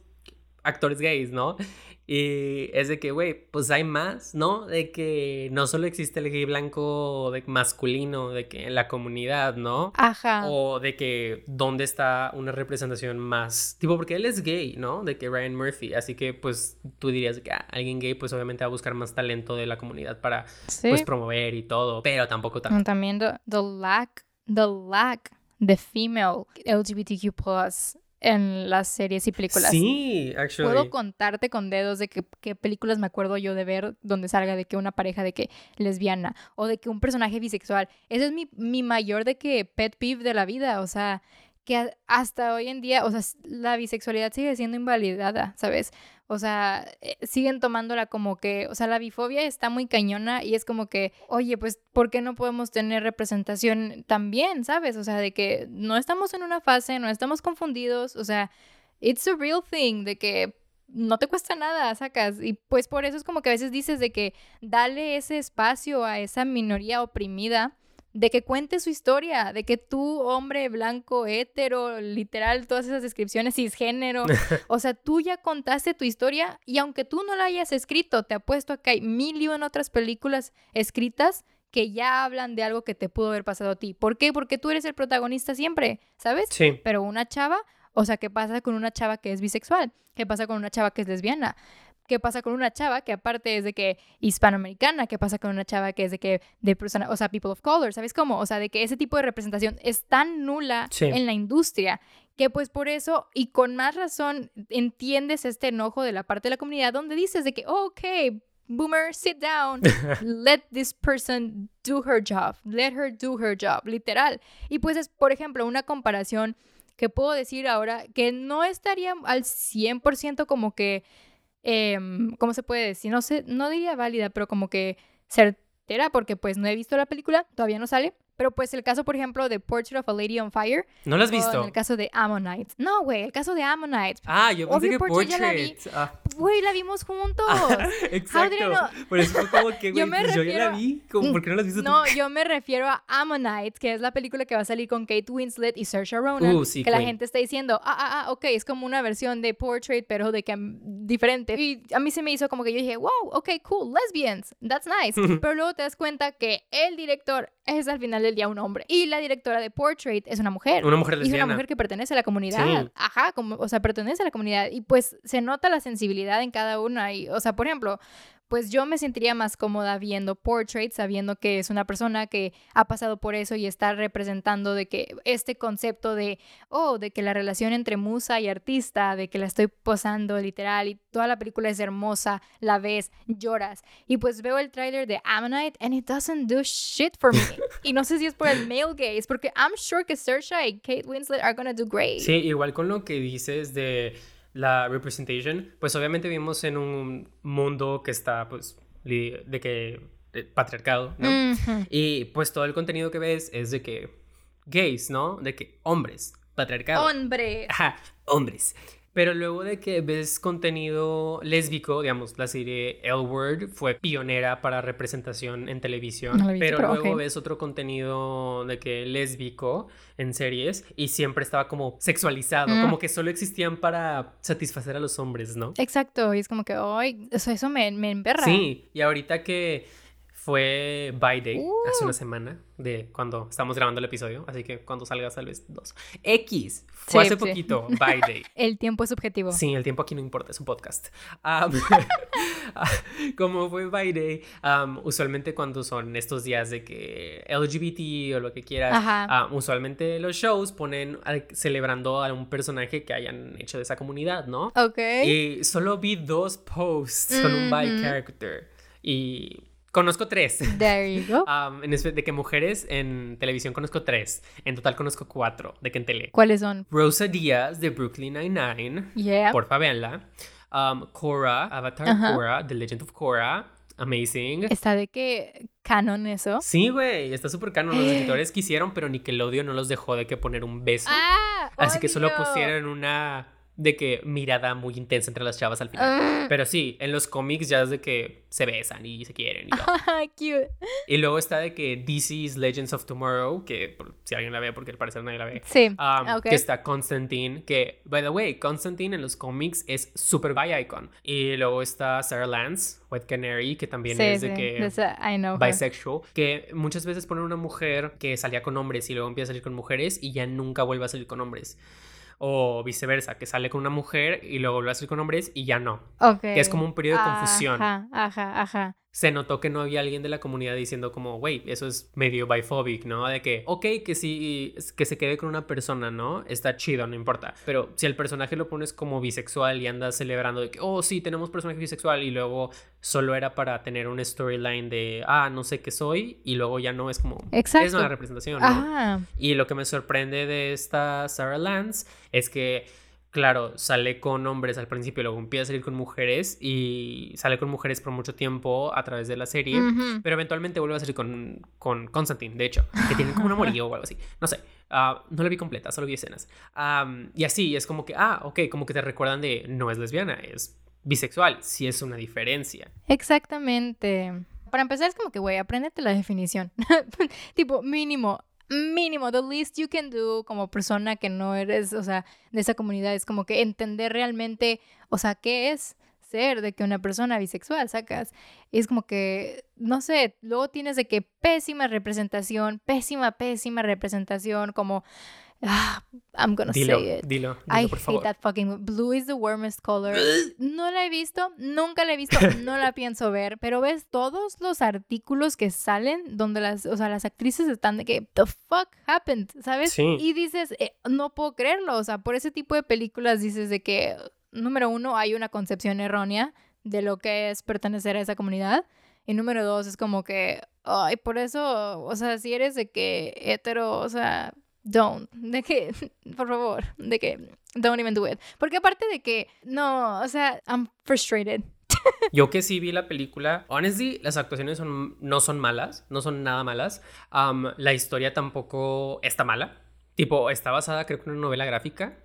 actores gays, ¿no? Y es de que, güey, pues hay más, ¿no? De que no solo existe el gay blanco de masculino, de que en la comunidad, ¿no? Ajá. O de que dónde está una representación más, tipo, porque él es gay, ¿no? De que Ryan Murphy, así que, pues, tú dirías que ah, alguien gay, pues, obviamente va a buscar más talento de la comunidad para, sí. pues, promover y todo, pero tampoco tanto. También the, the lack, the lack de female L G B T Q plus, en las series y películas. Sí, actually. Puedo contarte con dedos de que, que películas me acuerdo yo de ver donde salga de que una pareja de que lesbiana o de que un personaje bisexual. Ese es mi, mi mayor de que pet peeve de la vida. O sea, que hasta hoy en día, o sea, la bisexualidad sigue siendo invalidada, ¿sabes? O sea, siguen tomándola como que, o sea, la bifobia está muy cañona y es como que, oye, pues, ¿por qué no podemos tener representación también, sabes? O sea, de que no estamos en una fase, no estamos confundidos, o sea, it's a real thing, de que no te cuesta nada, sacas. Y pues por eso es como que a veces dices de que dale ese espacio a esa minoría oprimida, de que cuente su historia, de que tú, hombre blanco, hétero, literal, todas esas descripciones, cisgénero, o sea, tú ya contaste tu historia y aunque tú no la hayas escrito, te apuesto a que hay mil y una otras películas escritas que ya hablan de algo que te pudo haber pasado a ti. ¿Por qué? Porque tú eres el protagonista siempre, ¿sabes? Sí. Pero una chava, o sea, ¿qué pasa con una chava que es bisexual? ¿Qué pasa con una chava que es lesbiana? ¿Qué pasa con una chava que aparte es de que hispanoamericana? ¿Qué pasa con una chava que es de que de persona, o sea, people of color? ¿Sabes cómo? O sea, de que ese tipo de representación es tan nula sí. en la industria que pues por eso y con más razón entiendes este enojo de la parte de la comunidad donde dices de que, oh, ok, boomer, sit down, let this person do her job, let her do her job, literal. Y pues es, por ejemplo, una comparación que puedo decir ahora que no estaría al cien por ciento como que Eh, ¿cómo se puede decir? No sé, no diría válida, pero como que certera, porque pues no he visto la película, todavía no sale, Pero pues el caso, por ejemplo, de Portrait of a Lady on Fire. ¿No lo has visto? El caso de Ammonite. No, güey, el caso de Ammonite. Ah, yo pensé Obvio que Portrait. Güey, la, vi. Ah. la vimos juntos. Ah, exacto. Por eso fue como que, güey, yo, pues refiero... yo ya la vi. Como, ¿por qué no la has visto no, tú? No, yo me refiero a Ammonite, que es la película que va a salir con Kate Winslet y Saoirse Ronan. Uh, sí, que güey. La gente está diciendo, ah, ah, ah, ok, es como una versión de Portrait, pero de que diferente. Y a mí se me hizo como que yo dije, wow, ok, cool, lesbians, that's nice. Pero luego te das cuenta que el director es al final del día un hombre. Y la directora de Portrait es una mujer. Una mujer lesbiana. Y es una mujer que pertenece a la comunidad. Sí. Ajá, como, o sea, pertenece a la comunidad. Y pues se nota la sensibilidad en cada una. Y, o sea, por ejemplo, pues yo me sentiría más cómoda viendo Portrait, sabiendo que es una persona que ha pasado por eso y está representando de que este concepto de, oh, de que la relación entre musa y artista, de que la estoy posando literal y toda la película es hermosa, la ves, lloras. Y pues veo el tráiler de Ammonite and it doesn't do shit for me. Y no sé si es por el male gaze, porque I'm sure que Saoirse y Kate Winslet are gonna do great. Sí, igual con lo que dices de la representation, pues obviamente vivimos en un mundo que está, pues, de que de patriarcado, ¿no? Mm-hmm. Y pues todo el contenido que ves es de que gays, ¿no? De que hombres, patriarcado. Hombres. Ajá, hombres. Pero luego de que ves contenido lésbico, digamos, la serie L Word fue pionera para representación en televisión. No la vi, pero, pero luego okay. ves otro contenido de que lésbico en series y siempre estaba como sexualizado, mm. como que solo existían para satisfacer a los hombres, ¿no? Exacto, y es como que, ay, eso, eso me, me emberra. Sí, y ahorita que fue By Day, uh. hace una semana, de cuando estamos grabando el episodio, así que cuando salga tal vez dos. X, fue sí, hace sí. poquito, By Day. El tiempo es subjetivo. Sí, el tiempo aquí no importa, es un podcast. Um, como fue By Day, um, usualmente cuando son estos días de que L G B T o lo que quieras, um, usualmente los shows ponen al, celebrando a un personaje que hayan hecho de esa comunidad, ¿no? Ok. Y solo vi dos posts mm-hmm. con un bi character y... Conozco tres. There you go. Um, en, de que mujeres en televisión conozco tres. En total conozco cuatro. De que en tele. ¿Cuáles son? Rosa Díaz de Brooklyn Nine-Nine. Yeah. Porfa, véanla. Um, Korra, Avatar uh-huh. Korra, The Legend of Korra. Amazing. Está de que canon eso. Sí, güey. Está súper canon. Los escritores quisieron, pero Nickelodeon no los dejó de que poner un beso. Ah, Así obvio. que solo pusieron una... de que mirada muy intensa entre las chavas al final. Uh. Pero sí, en los cómics ya es de que se besan y se quieren y todo. Cute. Y luego está de que D C's Legends of Tomorrow, que por, si alguien la ve, porque al parecer nadie la ve. Sí. Um, okay. Que está Constantine, que, by the way, Constantine en los cómics es super bi icon. Y luego está Sarah Lance, White Canary, que también sí, es de sí. que a, I know bisexual. Her. Que muchas veces ponen una mujer que salía con hombres y luego empieza a salir con mujeres y ya nunca vuelve a salir con hombres. O viceversa, que sale con una mujer y luego vuelve a salir con hombres y ya no. Okay. Que es como un periodo de confusión. Ajá, ajá, ajá. Se notó que no había alguien de la comunidad diciendo como, güey, eso es medio bifóbico, ¿no? De que, ok, que sí, que se quede con una persona, ¿no? Está chido, no importa. Pero si el personaje lo pones como bisexual y andas celebrando de que, oh, sí, tenemos personaje bisexual, y luego solo era para tener un storyline de, ah, no sé qué soy, y luego ya no, es como... Exacto. Es una representación, ¿no? Ajá. Y lo que me sorprende de esta Sarah Lance es que, claro, sale con hombres al principio, luego empieza a salir con mujeres y sale con mujeres por mucho tiempo a través de la serie, uh-huh. pero eventualmente vuelve a salir con, con Constantine, de hecho, que tienen como un amorío o algo así, no sé. Uh, no la vi completa, solo vi escenas. Um, y así, es como que, ah, ok, como que te recuerdan de no es lesbiana, es bisexual, sí es una diferencia. Exactamente. Para empezar es como que, güey, apréndete la definición. Tipo, mínimo. Mínimo, the least you can do como persona que no eres, o sea, de esa comunidad, es como que entender realmente, o sea, qué es ser de que una persona bisexual, sacas. Y es como que, no sé, luego tienes de que pésima representación, pésima, pésima representación, como... Ah, I'm gonna dilo, say it. Dilo, dilo, I por hate favor. That fucking blue is the warmest color. No la he visto, nunca la he visto, no la pienso ver. Pero ves todos los artículos que salen donde las, o sea, las actrices están de que the fuck happened, ¿sabes? Sí. Y dices, eh, no puedo creerlo. O sea, por ese tipo de películas dices de que número uno hay una concepción errónea de lo que es pertenecer a esa comunidad. Y número dos es como que, ay, oh, por eso, o sea, si eres de que hetero, o sea. Don't, de que, por favor, de que, don't even do it. Porque aparte de que, no, o sea, I'm frustrated. Yo que sí vi la película, honestly, las actuaciones son, no son malas, no son nada malas. Um, la historia tampoco está mala. Tipo, está basada creo que en una novela gráfica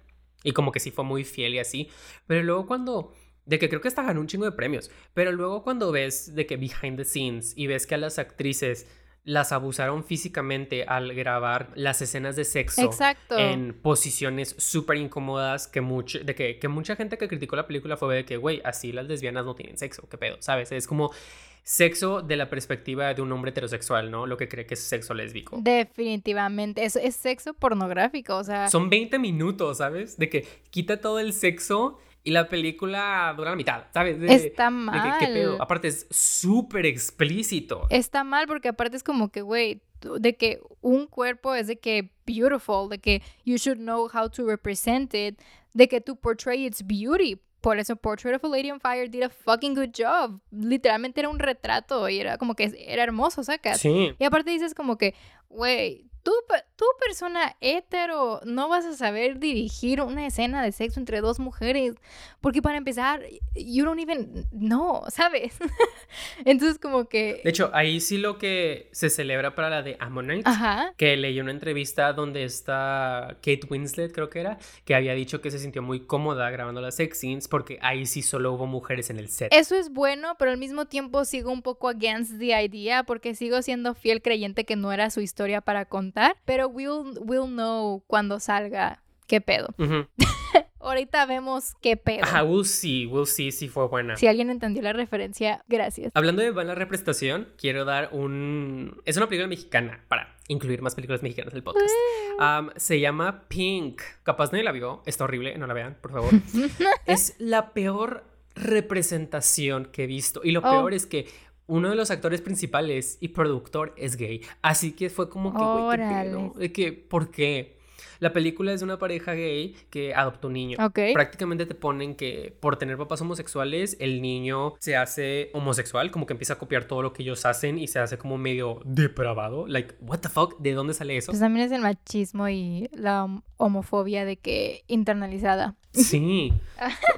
y como que sí fue muy fiel y así. Pero luego cuando... De que creo que hasta ganó un chingo de premios. Pero luego cuando ves de que behind the scenes y ves que a las actrices las abusaron físicamente al grabar las escenas de sexo. Exacto. En posiciones súper incómodas que, much- de que, que mucha gente que criticó la película fue de que, güey, así las lesbianas no tienen sexo. ¿Qué pedo? ¿Sabes? Es como sexo de la perspectiva de un hombre heterosexual, ¿no? Lo que cree que es sexo lésbico. Definitivamente. Es, es sexo pornográfico, o sea... Son veinte minutos, ¿sabes? De que quita todo el sexo... Y la película dura la mitad, ¿sabes? De, está mal. De que, ¿qué pedo? Aparte es súper explícito. Está mal porque aparte es como que, güey, de que un cuerpo es de que beautiful, de que you should know how to represent it, de que to portray its beauty. Por eso Portrait of a Lady on Fire did a fucking good job. Literalmente era un retrato y era como que era hermoso, ¿sacas? Sí. Y aparte dices como que, güey... Tú, tú, persona hetero, no vas a saber dirigir una escena de sexo entre dos mujeres. Porque para empezar, you don't even know, ¿sabes? Entonces, como que... De hecho, ahí sí lo que se celebra para la de Ammonite. Ajá. Que leí una entrevista donde está Kate Winslet, creo que era, que había dicho que se sintió muy cómoda grabando las sex scenes porque ahí sí solo hubo mujeres en el set. Eso es bueno, pero al mismo tiempo sigo un poco against the idea porque sigo siendo fiel creyente que no era su historia para contar. Pero we'll, we'll know cuando salga qué pedo. Uh-huh. Ahorita vemos qué pedo. Ajá, we'll see, we'll see si fue buena. Si alguien entendió la referencia, gracias. Hablando de mala representación, quiero dar un... Es una película mexicana, para incluir más películas mexicanas en el podcast. Um, se llama Pink. Capaz nadie la vio, está horrible, no la vean, por favor. Es la peor representación que he visto. Y lo oh. peor es que uno de los actores principales y productor es gay. Así que fue como que, güey, qué pedo. De que, ¿por qué? La película es de una pareja gay que adopta un niño. Okay. Prácticamente te ponen que por tener papás homosexuales, el niño se hace homosexual, como que empieza a copiar todo lo que ellos hacen y se hace como medio depravado. Like, what the fuck? ¿De dónde sale eso? Pues también es el machismo y la homofobia de que internalizada. Sí,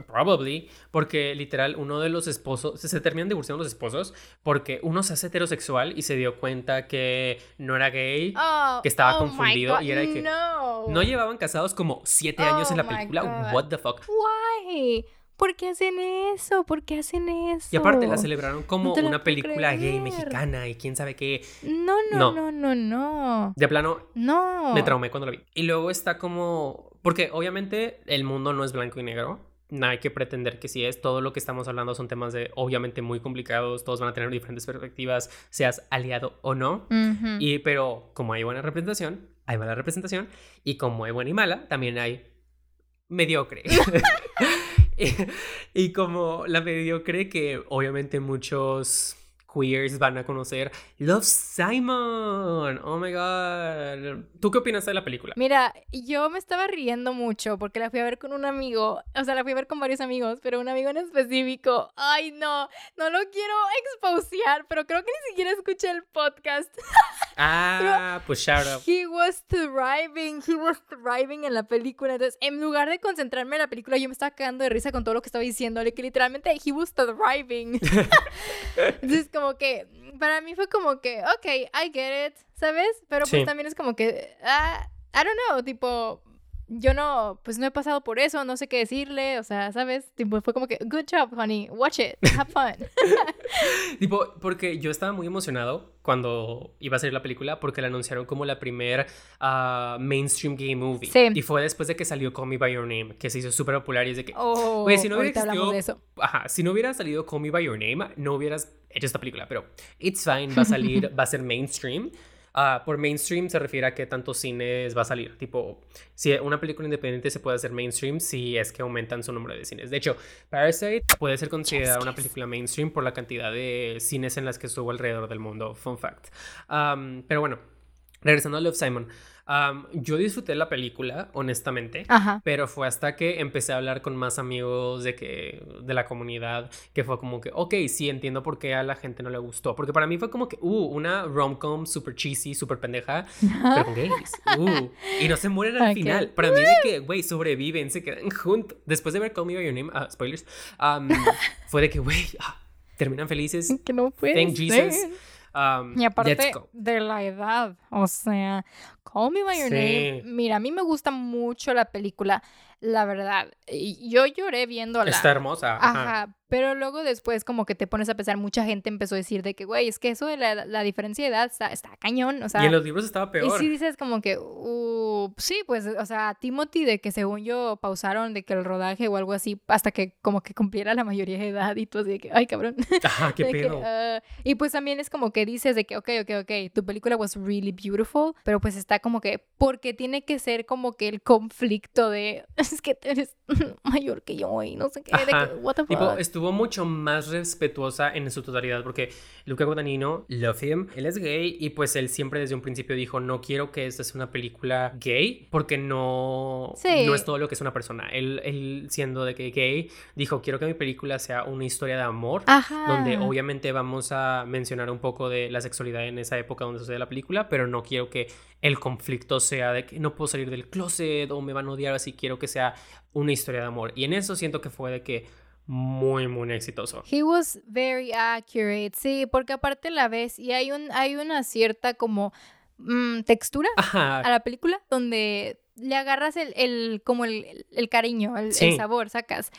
probably, porque literal uno de los esposos, se, se terminan divorciando los esposos porque uno se hace heterosexual y se dio cuenta que no era gay, oh, que estaba oh confundido y era que no. no llevaban casados como siete oh años en la película, God. What the fuck. Why? ¿Por qué hacen eso? ¿Por qué hacen eso? Y aparte la celebraron como no una película creer. Gay mexicana y quién sabe qué. No, no, no, no, no. no. De plano, no. Me traumé cuando la vi. Y luego está como... Porque obviamente el mundo no es blanco y negro. No hay que pretender que sí es. Todo lo que estamos hablando son temas de obviamente muy complicados. Todos van a tener diferentes perspectivas, seas aliado o no. Uh-huh. Y, pero como hay buena representación, hay mala representación. Y como hay buena y mala, también hay mediocre. Y, y como la mediocre que obviamente muchos queers van a conocer, Love, Simon. Oh my God. ¿Tú qué opinas de la película? Mira, yo me estaba riendo mucho porque la fui a ver con un amigo. O sea, la fui a ver con varios amigos, pero un amigo en específico. Ay, no, no lo quiero exposear, pero creo que ni siquiera escuché el podcast. Ah, pues shout out. He was thriving, he was thriving en la película. Entonces, en lugar de concentrarme en la película, yo me estaba cagando de risa con todo lo que estaba diciendo. Que literalmente, he was thriving. Entonces, como que para mí fue como que okay, I get it, ¿sabes? Pero pues sí. También es como que uh, I don't know, tipo yo no, pues no he pasado por eso, no sé qué decirle, o sea, ¿sabes? Tipo fue como que good job, honey, watch it, have fun. Tipo, porque yo estaba muy emocionado cuando iba a salir la película porque la anunciaron como la primer uh, mainstream gay movie. Sí. Y fue después de que salió Call Me by Your Name, que se hizo súper popular y es de que... Oh, oye, si no hubiera existido, de eso. Ajá, si no hubiera salido Call Me by Your Name, no hubieras hecho esta película, pero it's fine, va a salir, va a ser mainstream. Uh, por mainstream se refiere a que tantos cines va a salir. Tipo, si una película independiente se puede hacer mainstream si es que aumentan su número de cines. De hecho, Parasite puede ser considerada yes, una película mainstream por la cantidad de cines en las que estuvo alrededor del mundo. Fun fact. Um, pero bueno, regresando a Love, Simon. Um, yo disfruté la película, honestamente. Ajá. Pero fue hasta que empecé a hablar con más amigos de que de la comunidad, que fue como que, ok, sí, entiendo por qué a la gente no le gustó. Porque para mí fue como que, uh, una rom-com super cheesy, super pendeja, pero con gays. Uh, y no se mueren al okay. final. Para mí de que, güey, sobreviven, se quedan juntos. Después de ver Call Me by Your Name, uh, spoilers, um, fue de que, güey, ah, terminan felices. Que no puede Thank ser. Jesus. Um, y aparte de la edad, o sea, Call Me by Your sí. Name. Mira, a mí me gusta mucho la película, la verdad. Yo lloré viéndola. Está hermosa. Ajá. Ajá. Pero luego después como que te pones a pensar, mucha gente empezó a decir de que, güey, es que eso de la, la diferencia de edad está, está cañón, o sea. Y en los libros estaba peor. Y sí dices como que, uh, sí, pues, o sea, Timothy de que según yo pausaron de que el rodaje o algo así hasta que como que cumpliera la mayoría de edad y tú así de que, ay, cabrón. Ajá, qué pedo. Que, uh, y pues también es como que dices de que, ok, ok, ok, tu película was really beautiful, pero pues está como que, porque tiene que ser como que el conflicto de, es que eres mayor que yo y no sé qué, ajá. de que, what the fuck. Tipo, estuvo mucho más respetuosa en su totalidad porque Luca Guadagnino, love him, él es gay y pues él siempre desde un principio dijo no quiero que esta sea una película gay porque no, sí. no es todo lo que es una persona. Él, él siendo de que gay dijo quiero que mi película sea una historia de amor Ajá. donde obviamente vamos a mencionar un poco de la sexualidad en esa época donde sucede la película, pero no quiero que el conflicto sea de que no puedo salir del closet o me van a odiar, así quiero que sea una historia de amor. Y en eso siento que fue de que muy, muy exitoso. He was very accurate, sí, porque aparte la ves y hay un hay una cierta como mmm, textura Ajá. a la película donde le agarras el, el como el, el cariño, el, sí. el sabor, sacas.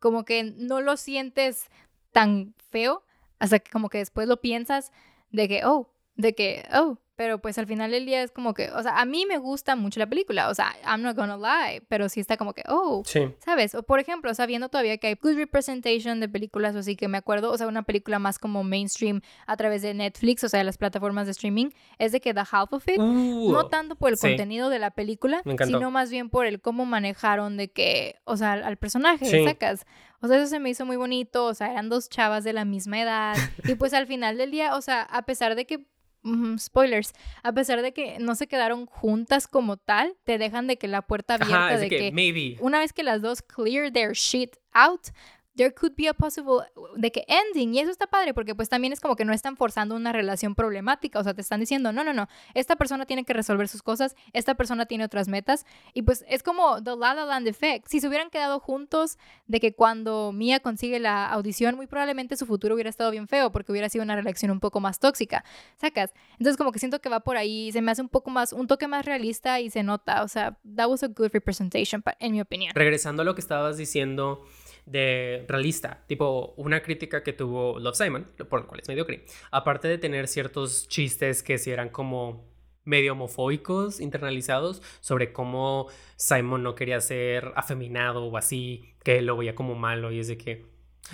Como que no lo sientes tan feo, hasta que como que después lo piensas de que, oh, de que, oh, pero pues al final del día es como que, o sea, a mí me gusta mucho la película, o sea, I'm not gonna lie, pero sí está como que, oh, sí. ¿sabes? O por ejemplo, sabiendo todavía que hay good representation de películas, o sí que me acuerdo, o sea, una película más como mainstream a través de Netflix, o sea, de las plataformas de streaming, es de que The Half of It, uh, no tanto por el sí. contenido de la película, sino más bien por el cómo manejaron de que, o sea, al, al personaje, sí. sacas. O sea, eso se me hizo muy bonito, o sea, eran dos chavas de la misma edad, y pues al final del día, o sea, a pesar de que Mm, spoilers, a pesar de que no se quedaron juntas como tal, te dejan de que la puerta abierta Ajá, de que, que maybe. Una vez que las dos clear their shit out, there could be a possible de que ending, y eso está padre porque pues también es como que no están forzando una relación problemática, o sea, te están diciendo, no, no, no, esta persona tiene que resolver sus cosas, esta persona tiene otras metas, y pues es como the La La Land effect, si se hubieran quedado juntos de que cuando Mia consigue la audición, muy probablemente su futuro hubiera estado bien feo, porque hubiera sido una relación un poco más tóxica, sacas, entonces como que siento que va por ahí, se me hace un poco más, un toque más realista y se nota, o sea, that was a good representation, en mi opinión. Regresando a lo que estabas diciendo de realista, tipo una crítica que tuvo Love, Simon, por lo cual es mediocre, aparte de tener ciertos chistes que sí eran como medio homofóbicos internalizados sobre cómo Simon no quería ser afeminado o así, que él lo veía como malo y es de que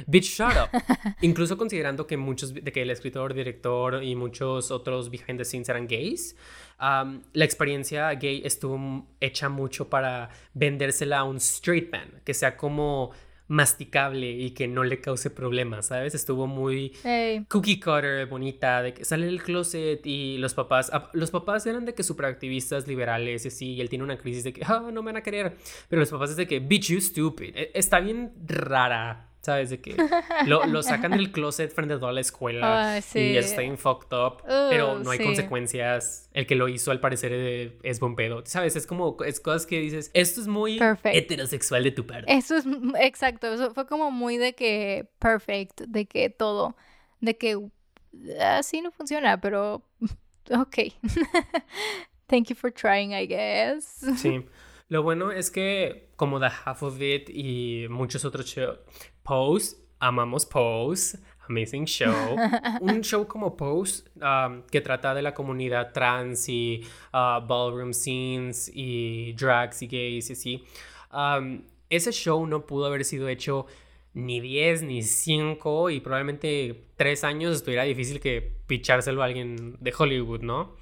bitch, shut up. Incluso considerando que muchos, de que el escritor, director y muchos otros behind the scenes eran gays, um, la experiencia gay estuvo hecha mucho para vendérsela a un straight man, que sea como masticable y que no le cause problemas, ¿sabes? Estuvo muy hey. cookie cutter, bonita, de que sale del closet y los papás, a, los papás eran de que superactivistas liberales y así, y él tiene una crisis de que, ah, oh, no me van a querer, pero los papás es de que, bitch, you stupid, e- está bien rara, ¿sabes? De que lo, lo sacan del closet frente a toda la escuela oh, sí. y está bien fucked up, uh, pero no hay sí. consecuencias, el que lo hizo al parecer es buen pedo, ¿sabes? Es como, es cosas que dices, esto es muy perfect. Heterosexual de tu parte. Eso es, exacto, eso fue como muy de que perfect, de que todo, de que así no funciona, pero ok. Thank you for trying, I guess. Sí. Lo bueno es que, como The Half of It y muchos otros shows, Pose, amamos Pose, amazing show. Un show como Pose, um, que trata de la comunidad trans y uh, ballroom scenes y drags y gays y así. Um, ese show no pudo haber sido hecho ni diez, ni cinco, y probablemente tres años estuviera difícil que pichárselo a alguien de Hollywood, ¿no?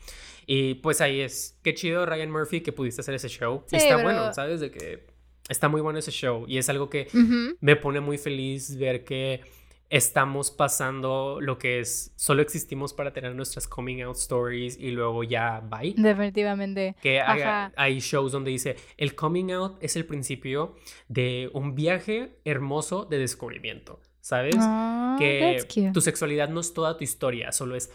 Y pues ahí es, qué chido Ryan Murphy que pudiste hacer ese show. Sí, está pero... bueno, ¿sabes? De que está muy bueno ese show. Y es algo que uh-huh. me pone muy feliz ver que estamos pasando lo que es, solo existimos para tener nuestras coming out stories y luego ya bye. Definitivamente. Que hay, hay shows donde dice, el coming out es el principio de un viaje hermoso de descubrimiento, ¿sabes? Oh, que tu sexualidad no es toda tu historia, solo es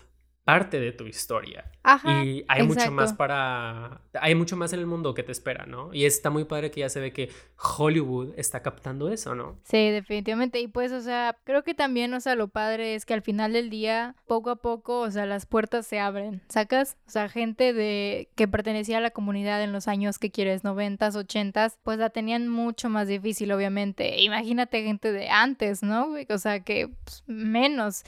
parte de tu historia. Ajá, y hay exacto. mucho más para... Hay mucho más en el mundo que te espera, ¿no? Y está muy padre que ya se ve que Hollywood está captando eso, ¿no? Sí, definitivamente. Y pues, o sea, creo que también, o sea, lo padre es que al final del día, poco a poco, o sea, las puertas se abren, ¿sacas? O sea, gente de que pertenecía a la comunidad en los años, ¿qué quieres? Noventas, ochentas, pues la tenían mucho más difícil, obviamente. Imagínate gente de antes, ¿no? O sea, que pues, menos.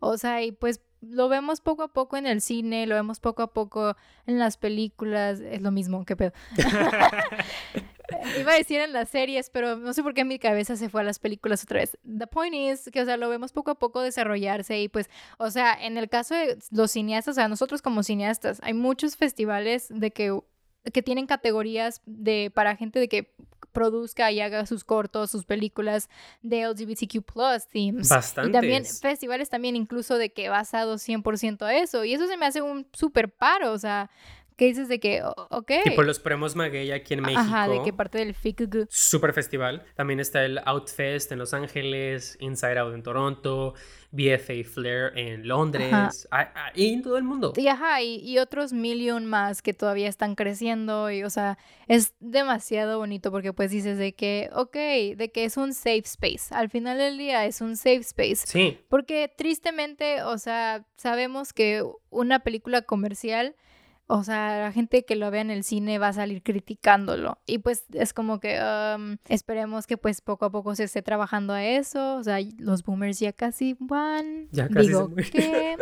O sea, y pues lo vemos poco a poco en el cine, lo vemos poco a poco en las películas, es lo mismo, qué pedo. Iba a decir en las series, pero no sé por qué mi cabeza se fue a las películas otra vez. The point is que, o sea, lo vemos poco a poco desarrollarse y pues, o sea, en el caso de los cineastas, o sea, nosotros como cineastas, hay muchos festivales de que, que tienen categorías de para gente de que produzca y haga sus cortos, sus películas de L G B T Q plus themes. Bastantes. Y también festivales también incluso de que basado cien por ciento a eso. Y eso se me hace un súper paro, o sea, que dices de que, ok. Tipo los premios Maguey aquí en México. Ajá, de que parte del F I C G. Súper festival. También está el Outfest en Los Ángeles, Inside Out en Toronto, B F A Flair en Londres, ajá. Y en todo el mundo. Y ajá, y, y otros million más que todavía están creciendo y, o sea, es demasiado bonito porque pues dices de que, ok, de que es un safe space. Al final del día es un safe space. Sí. Porque tristemente, o sea, sabemos que una película comercial, o sea, la gente que lo vea en el cine va a salir criticándolo. Y pues es como que um, esperemos que pues poco a poco se esté trabajando a eso. O sea, los boomers ya casi van. Ya casi Digo que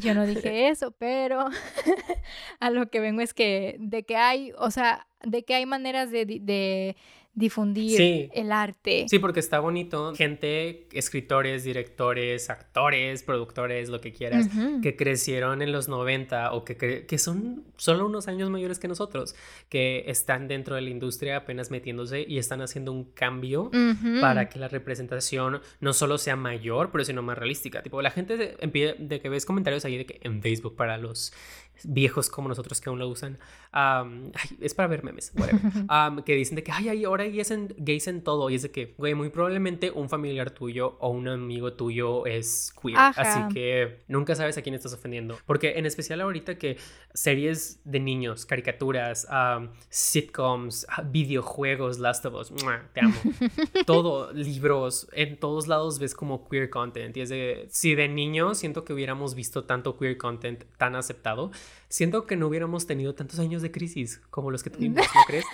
yo no dije eso, pero a lo que vengo es que de que hay, o sea, de que hay maneras de... de difundir sí. el arte. Sí, porque está bonito. Gente, escritores, directores, actores, productores, lo que quieras, uh-huh. que crecieron en los noventa o que, cre- que son solo unos años mayores que nosotros, que están dentro de la industria apenas metiéndose y están haciendo un cambio uh-huh. para que la representación no solo sea mayor, pero sino más realística. Tipo, la gente de, de que ves comentarios ahí de que en Facebook para los viejos como nosotros que aún lo usan, um, ay, es para ver memes, whatever, um, que dicen de que, ay, ay, ahora y es en, gays en todo, y es de que, güey, muy probablemente un familiar tuyo o un amigo tuyo es queer, ajá. así que nunca sabes a quién estás ofendiendo, porque en especial ahorita que series de niños, caricaturas, um, sitcoms, videojuegos, Last of Us, ¡mua! Te amo, todo, libros, en todos lados ves como queer content, y es de, si de niño siento que hubiéramos visto tanto queer content tan aceptado, siento que no hubiéramos tenido tantos años de crisis como los que tuvimos, ¿no crees?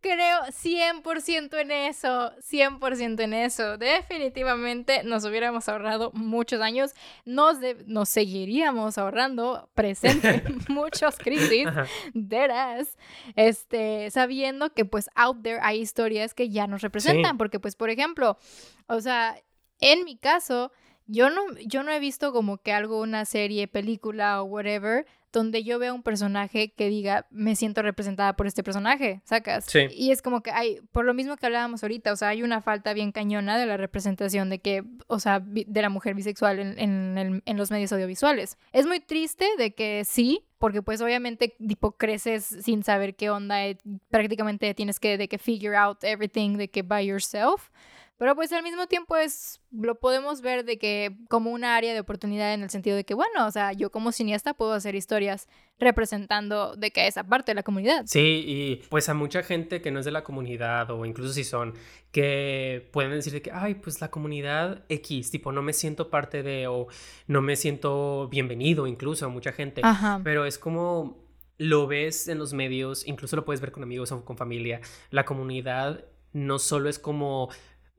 Creo cien por ciento en eso, cien por ciento en eso. Definitivamente nos hubiéramos ahorrado muchos años. Nos, de- nos seguiríamos ahorrando presente muchos crisis, deras, este, sabiendo que pues out there hay historias que ya nos representan. Sí. Porque pues, por ejemplo, o sea, en mi caso... Yo no, yo no he visto como que algo, una serie, película o whatever, donde yo vea un personaje que diga, me siento representada por este personaje, ¿sacas? Sí. Y es como que hay, por lo mismo que hablábamos ahorita, o sea, hay una falta bien cañona de la representación de que, o sea, bi- de la mujer bisexual en, en, en, en los medios audiovisuales. Es muy triste de que sí, porque pues obviamente tipo creces sin saber qué onda, eh, prácticamente tienes que, de que figure out everything, de que by yourself. Pero pues al mismo tiempo es, lo podemos ver de que como una área de oportunidad en el sentido de que, bueno, o sea, yo como cineasta puedo hacer historias representando de que esa parte de la comunidad. Sí, y pues a mucha gente que no es de la comunidad o incluso si son, que pueden decir de que, ay, pues la comunidad X, tipo, no me siento parte de o no me siento bienvenido incluso a mucha gente. Ajá. Pero es como lo ves en los medios, incluso lo puedes ver con amigos o con familia. La comunidad no solo es como...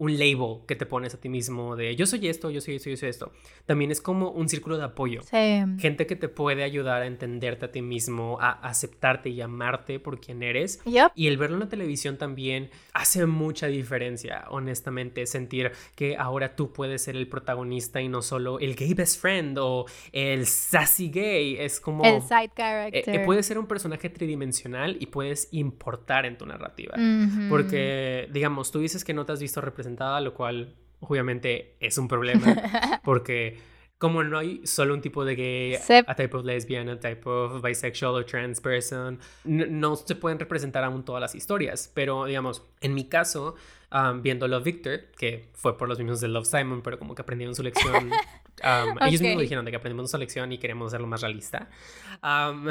un label que te pones a ti mismo de yo soy esto, yo soy esto, yo soy esto. También es como un círculo de apoyo. Sí. Gente que te puede ayudar a entenderte a ti mismo, a aceptarte y amarte por quien eres. Yep. Y el verlo en la televisión también hace mucha diferencia, honestamente. Sentir que ahora tú puedes ser el protagonista y no solo el gay best friend o el sassy gay. Es como... el side character. Eh, puedes ser un personaje tridimensional y puedes importar en tu narrativa. Mm-hmm. Porque, digamos, tú dices que no te has visto representado, lo cual obviamente es un problema, porque como no hay solo un tipo de gay, se... a type of lesbian, a type of bisexual o trans person, no, no se pueden representar aún todas las historias. Pero, digamos, en mi caso, um, viendo Love, Victor, que fue por los mismos de Love, Simon, pero como que aprendieron su lección. Um, okay. Ellos mismos dijeron de que aprendimos nuestra lección y queremos hacerlo más realista. Um,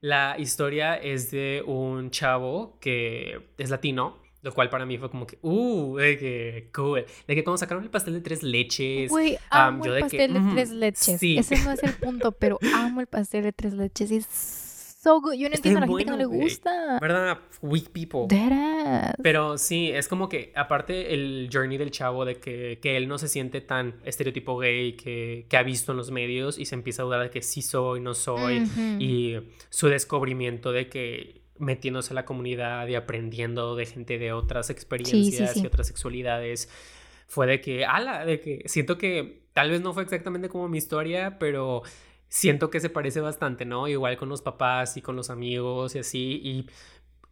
la historia es de un chavo que es latino, lo cual para mí fue como que, uh, de que cool. De que cuando sacaron el pastel de tres leches. Güey, amo um, yo el de pastel que, de mm, tres leches. Sí. Ese no es el punto, pero amo el pastel de tres leches. Es so good. Yo no entiendo a la gente que no le gusta. ¿Verdad? Weak people. Pero sí, es como que, aparte, el journey del chavo de que, que él no se siente tan estereotipo gay que, que ha visto en los medios y se empieza a dudar de que sí soy, no soy. Mm-hmm. Y su descubrimiento de que metiéndose a la comunidad y aprendiendo de gente de otras experiencias, sí, sí, sí, y otras sexualidades, fue de que, ala, de que siento que tal vez no fue exactamente como mi historia, pero siento que se parece bastante, ¿no? Igual con los papás y con los amigos y así, y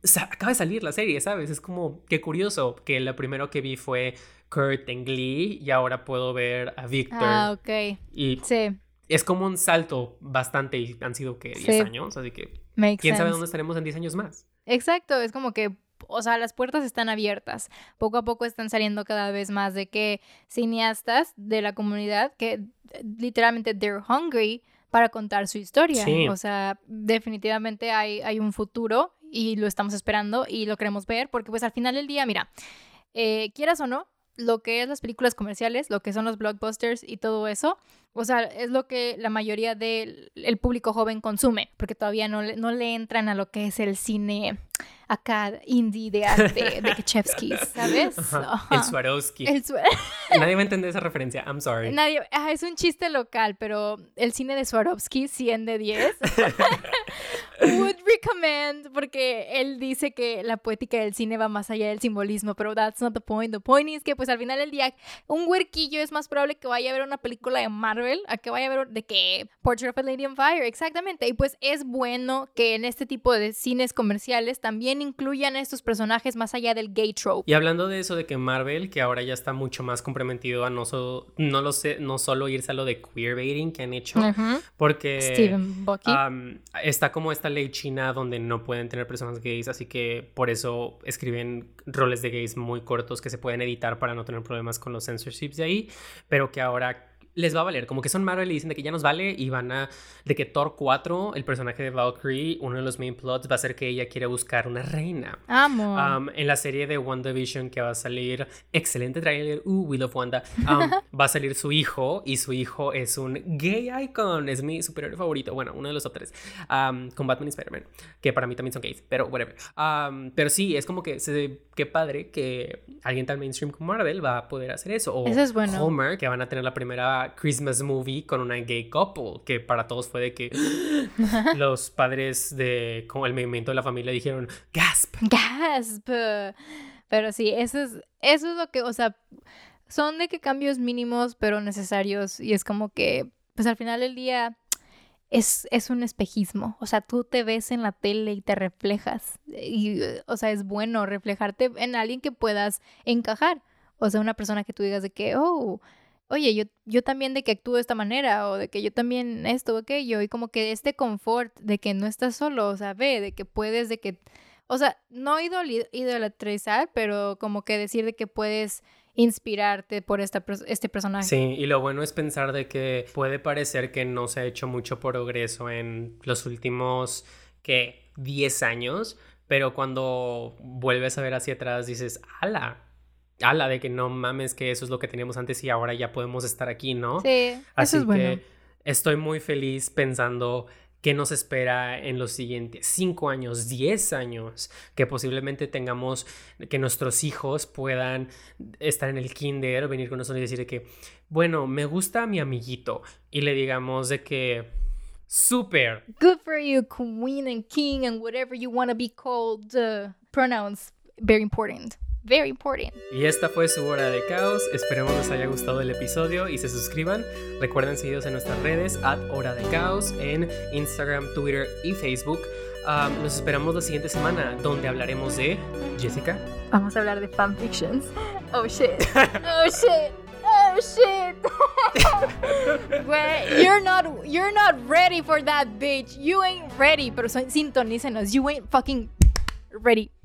sa- acaba de salir la serie, ¿sabes? Es como, qué curioso, que lo primero que vi fue Kurt en Glee y ahora puedo ver a Victor. Ah, ok. Y sí. Es como un salto bastante, y han sido, ¿qué? diez sí. años, así que Makes quién sense. Sabe dónde estaremos en diez años más. Exacto, es como que, o sea, las puertas están abiertas. Poco a poco están saliendo cada vez más de que cineastas de la comunidad que literalmente they're hungry para contar su historia. Sí. O sea, definitivamente hay, hay un futuro y lo estamos esperando y lo queremos ver porque pues al final del día, mira, eh, quieras o no, lo que es las películas comerciales, lo que son los blockbusters y todo eso, o sea, es lo que la mayoría del el público joven consume, porque todavía no le, no le entran a lo que es el cine acá indie de arte, de Kachevsky, ¿sabes? Uh-huh. Uh-huh. El Swarovski. El su- Nadie va a entender esa referencia, I'm sorry. Nadie, ah, es un chiste local, pero el cine de Swarovski, cien de diez. Would recommend, porque él dice que la poética del cine va más allá del simbolismo, pero that's not the point. The point is que pues al final del día un huerquillo es más probable que vaya a ver una película de Marvel a que vaya a ver de que Portrait of a Lady on Fire, exactamente. Y pues es bueno que en este tipo de cines comerciales también incluyan a estos personajes más allá del gay trope. Y hablando de eso de que Marvel, que ahora ya está mucho más comprometido a no, so- no, lo sé, no solo irse a lo de queerbaiting que han hecho, uh-huh. porque Steven Bucky. Um, está como esta ley china donde no pueden tener personas gays, así que por eso escriben roles de gays muy cortos que se pueden editar para no tener problemas con los censorships de ahí, pero que ahora les va a valer, como que son Marvel y dicen de que ya nos vale y van a, de que Thor cuatro, el personaje de Valkyrie, uno de los main plots va a ser que ella quiere buscar una reina. Amo. Um, en la serie de WandaVision que va a salir, excelente trailer, uh, we love Wanda, um, va a salir su hijo y su hijo es un gay icon, es mi superhéroe favorito, bueno, uno de los top tres, um, con Batman y Spider-Man, que para mí también son gays, pero whatever. Um, pero sí, es como que, se, qué padre que alguien tan mainstream como Marvel va a poder hacer eso, o eso es bueno. Homer, que van a tener la primera Christmas movie con una gay couple que para todos fue de que los padres de como el movimiento de la familia dijeron gasp gasp, pero sí, eso es eso es lo que, o sea, son de que cambios mínimos pero necesarios y es como que pues al final del día es, es un espejismo, o sea, tú te ves en la tele y te reflejas y, o sea, es bueno reflejarte en alguien que puedas encajar, o sea, una persona que tú digas de que oh, oye, yo, yo también de que actúo de esta manera, o de que yo también esto o aquello, y como que este confort de que no estás solo, o sea, ve, de que puedes, de que, o sea, no idol- idolatrizar, pero como que decir de que puedes inspirarte por esta, este personaje. Sí, y lo bueno es pensar de que puede parecer que no se ha hecho mucho progreso en los últimos, ¿qué? diez años, pero cuando vuelves a ver hacia atrás dices, ¡ala! A la de que no mames, que eso es lo que teníamos antes y ahora ya podemos estar aquí, ¿no? Sí, así eso es bueno. Que estoy muy feliz pensando qué nos espera en los siguientes cinco años, diez años, que posiblemente tengamos, que nuestros hijos puedan estar en el kinder, venir con nosotros y decir de que, bueno, me gusta mi amiguito, y le digamos de que super. Good for you, queen and king and whatever you want to be called, uh, pronouns, very important. Very important. Y esta fue su Hora de Caos. Esperemos les haya gustado el episodio y se suscriban. Recuerden seguirnos en nuestras redes at Hora de Caos en Instagram, Twitter y Facebook. Um, nos esperamos la siguiente semana donde hablaremos de Jessica. Vamos a hablar de fanfictions. oh shit, oh shit, oh shit. Güey, you're not, you're not ready for that, bitch. You ain't ready. Pero sintonícenos, you ain't fucking ready.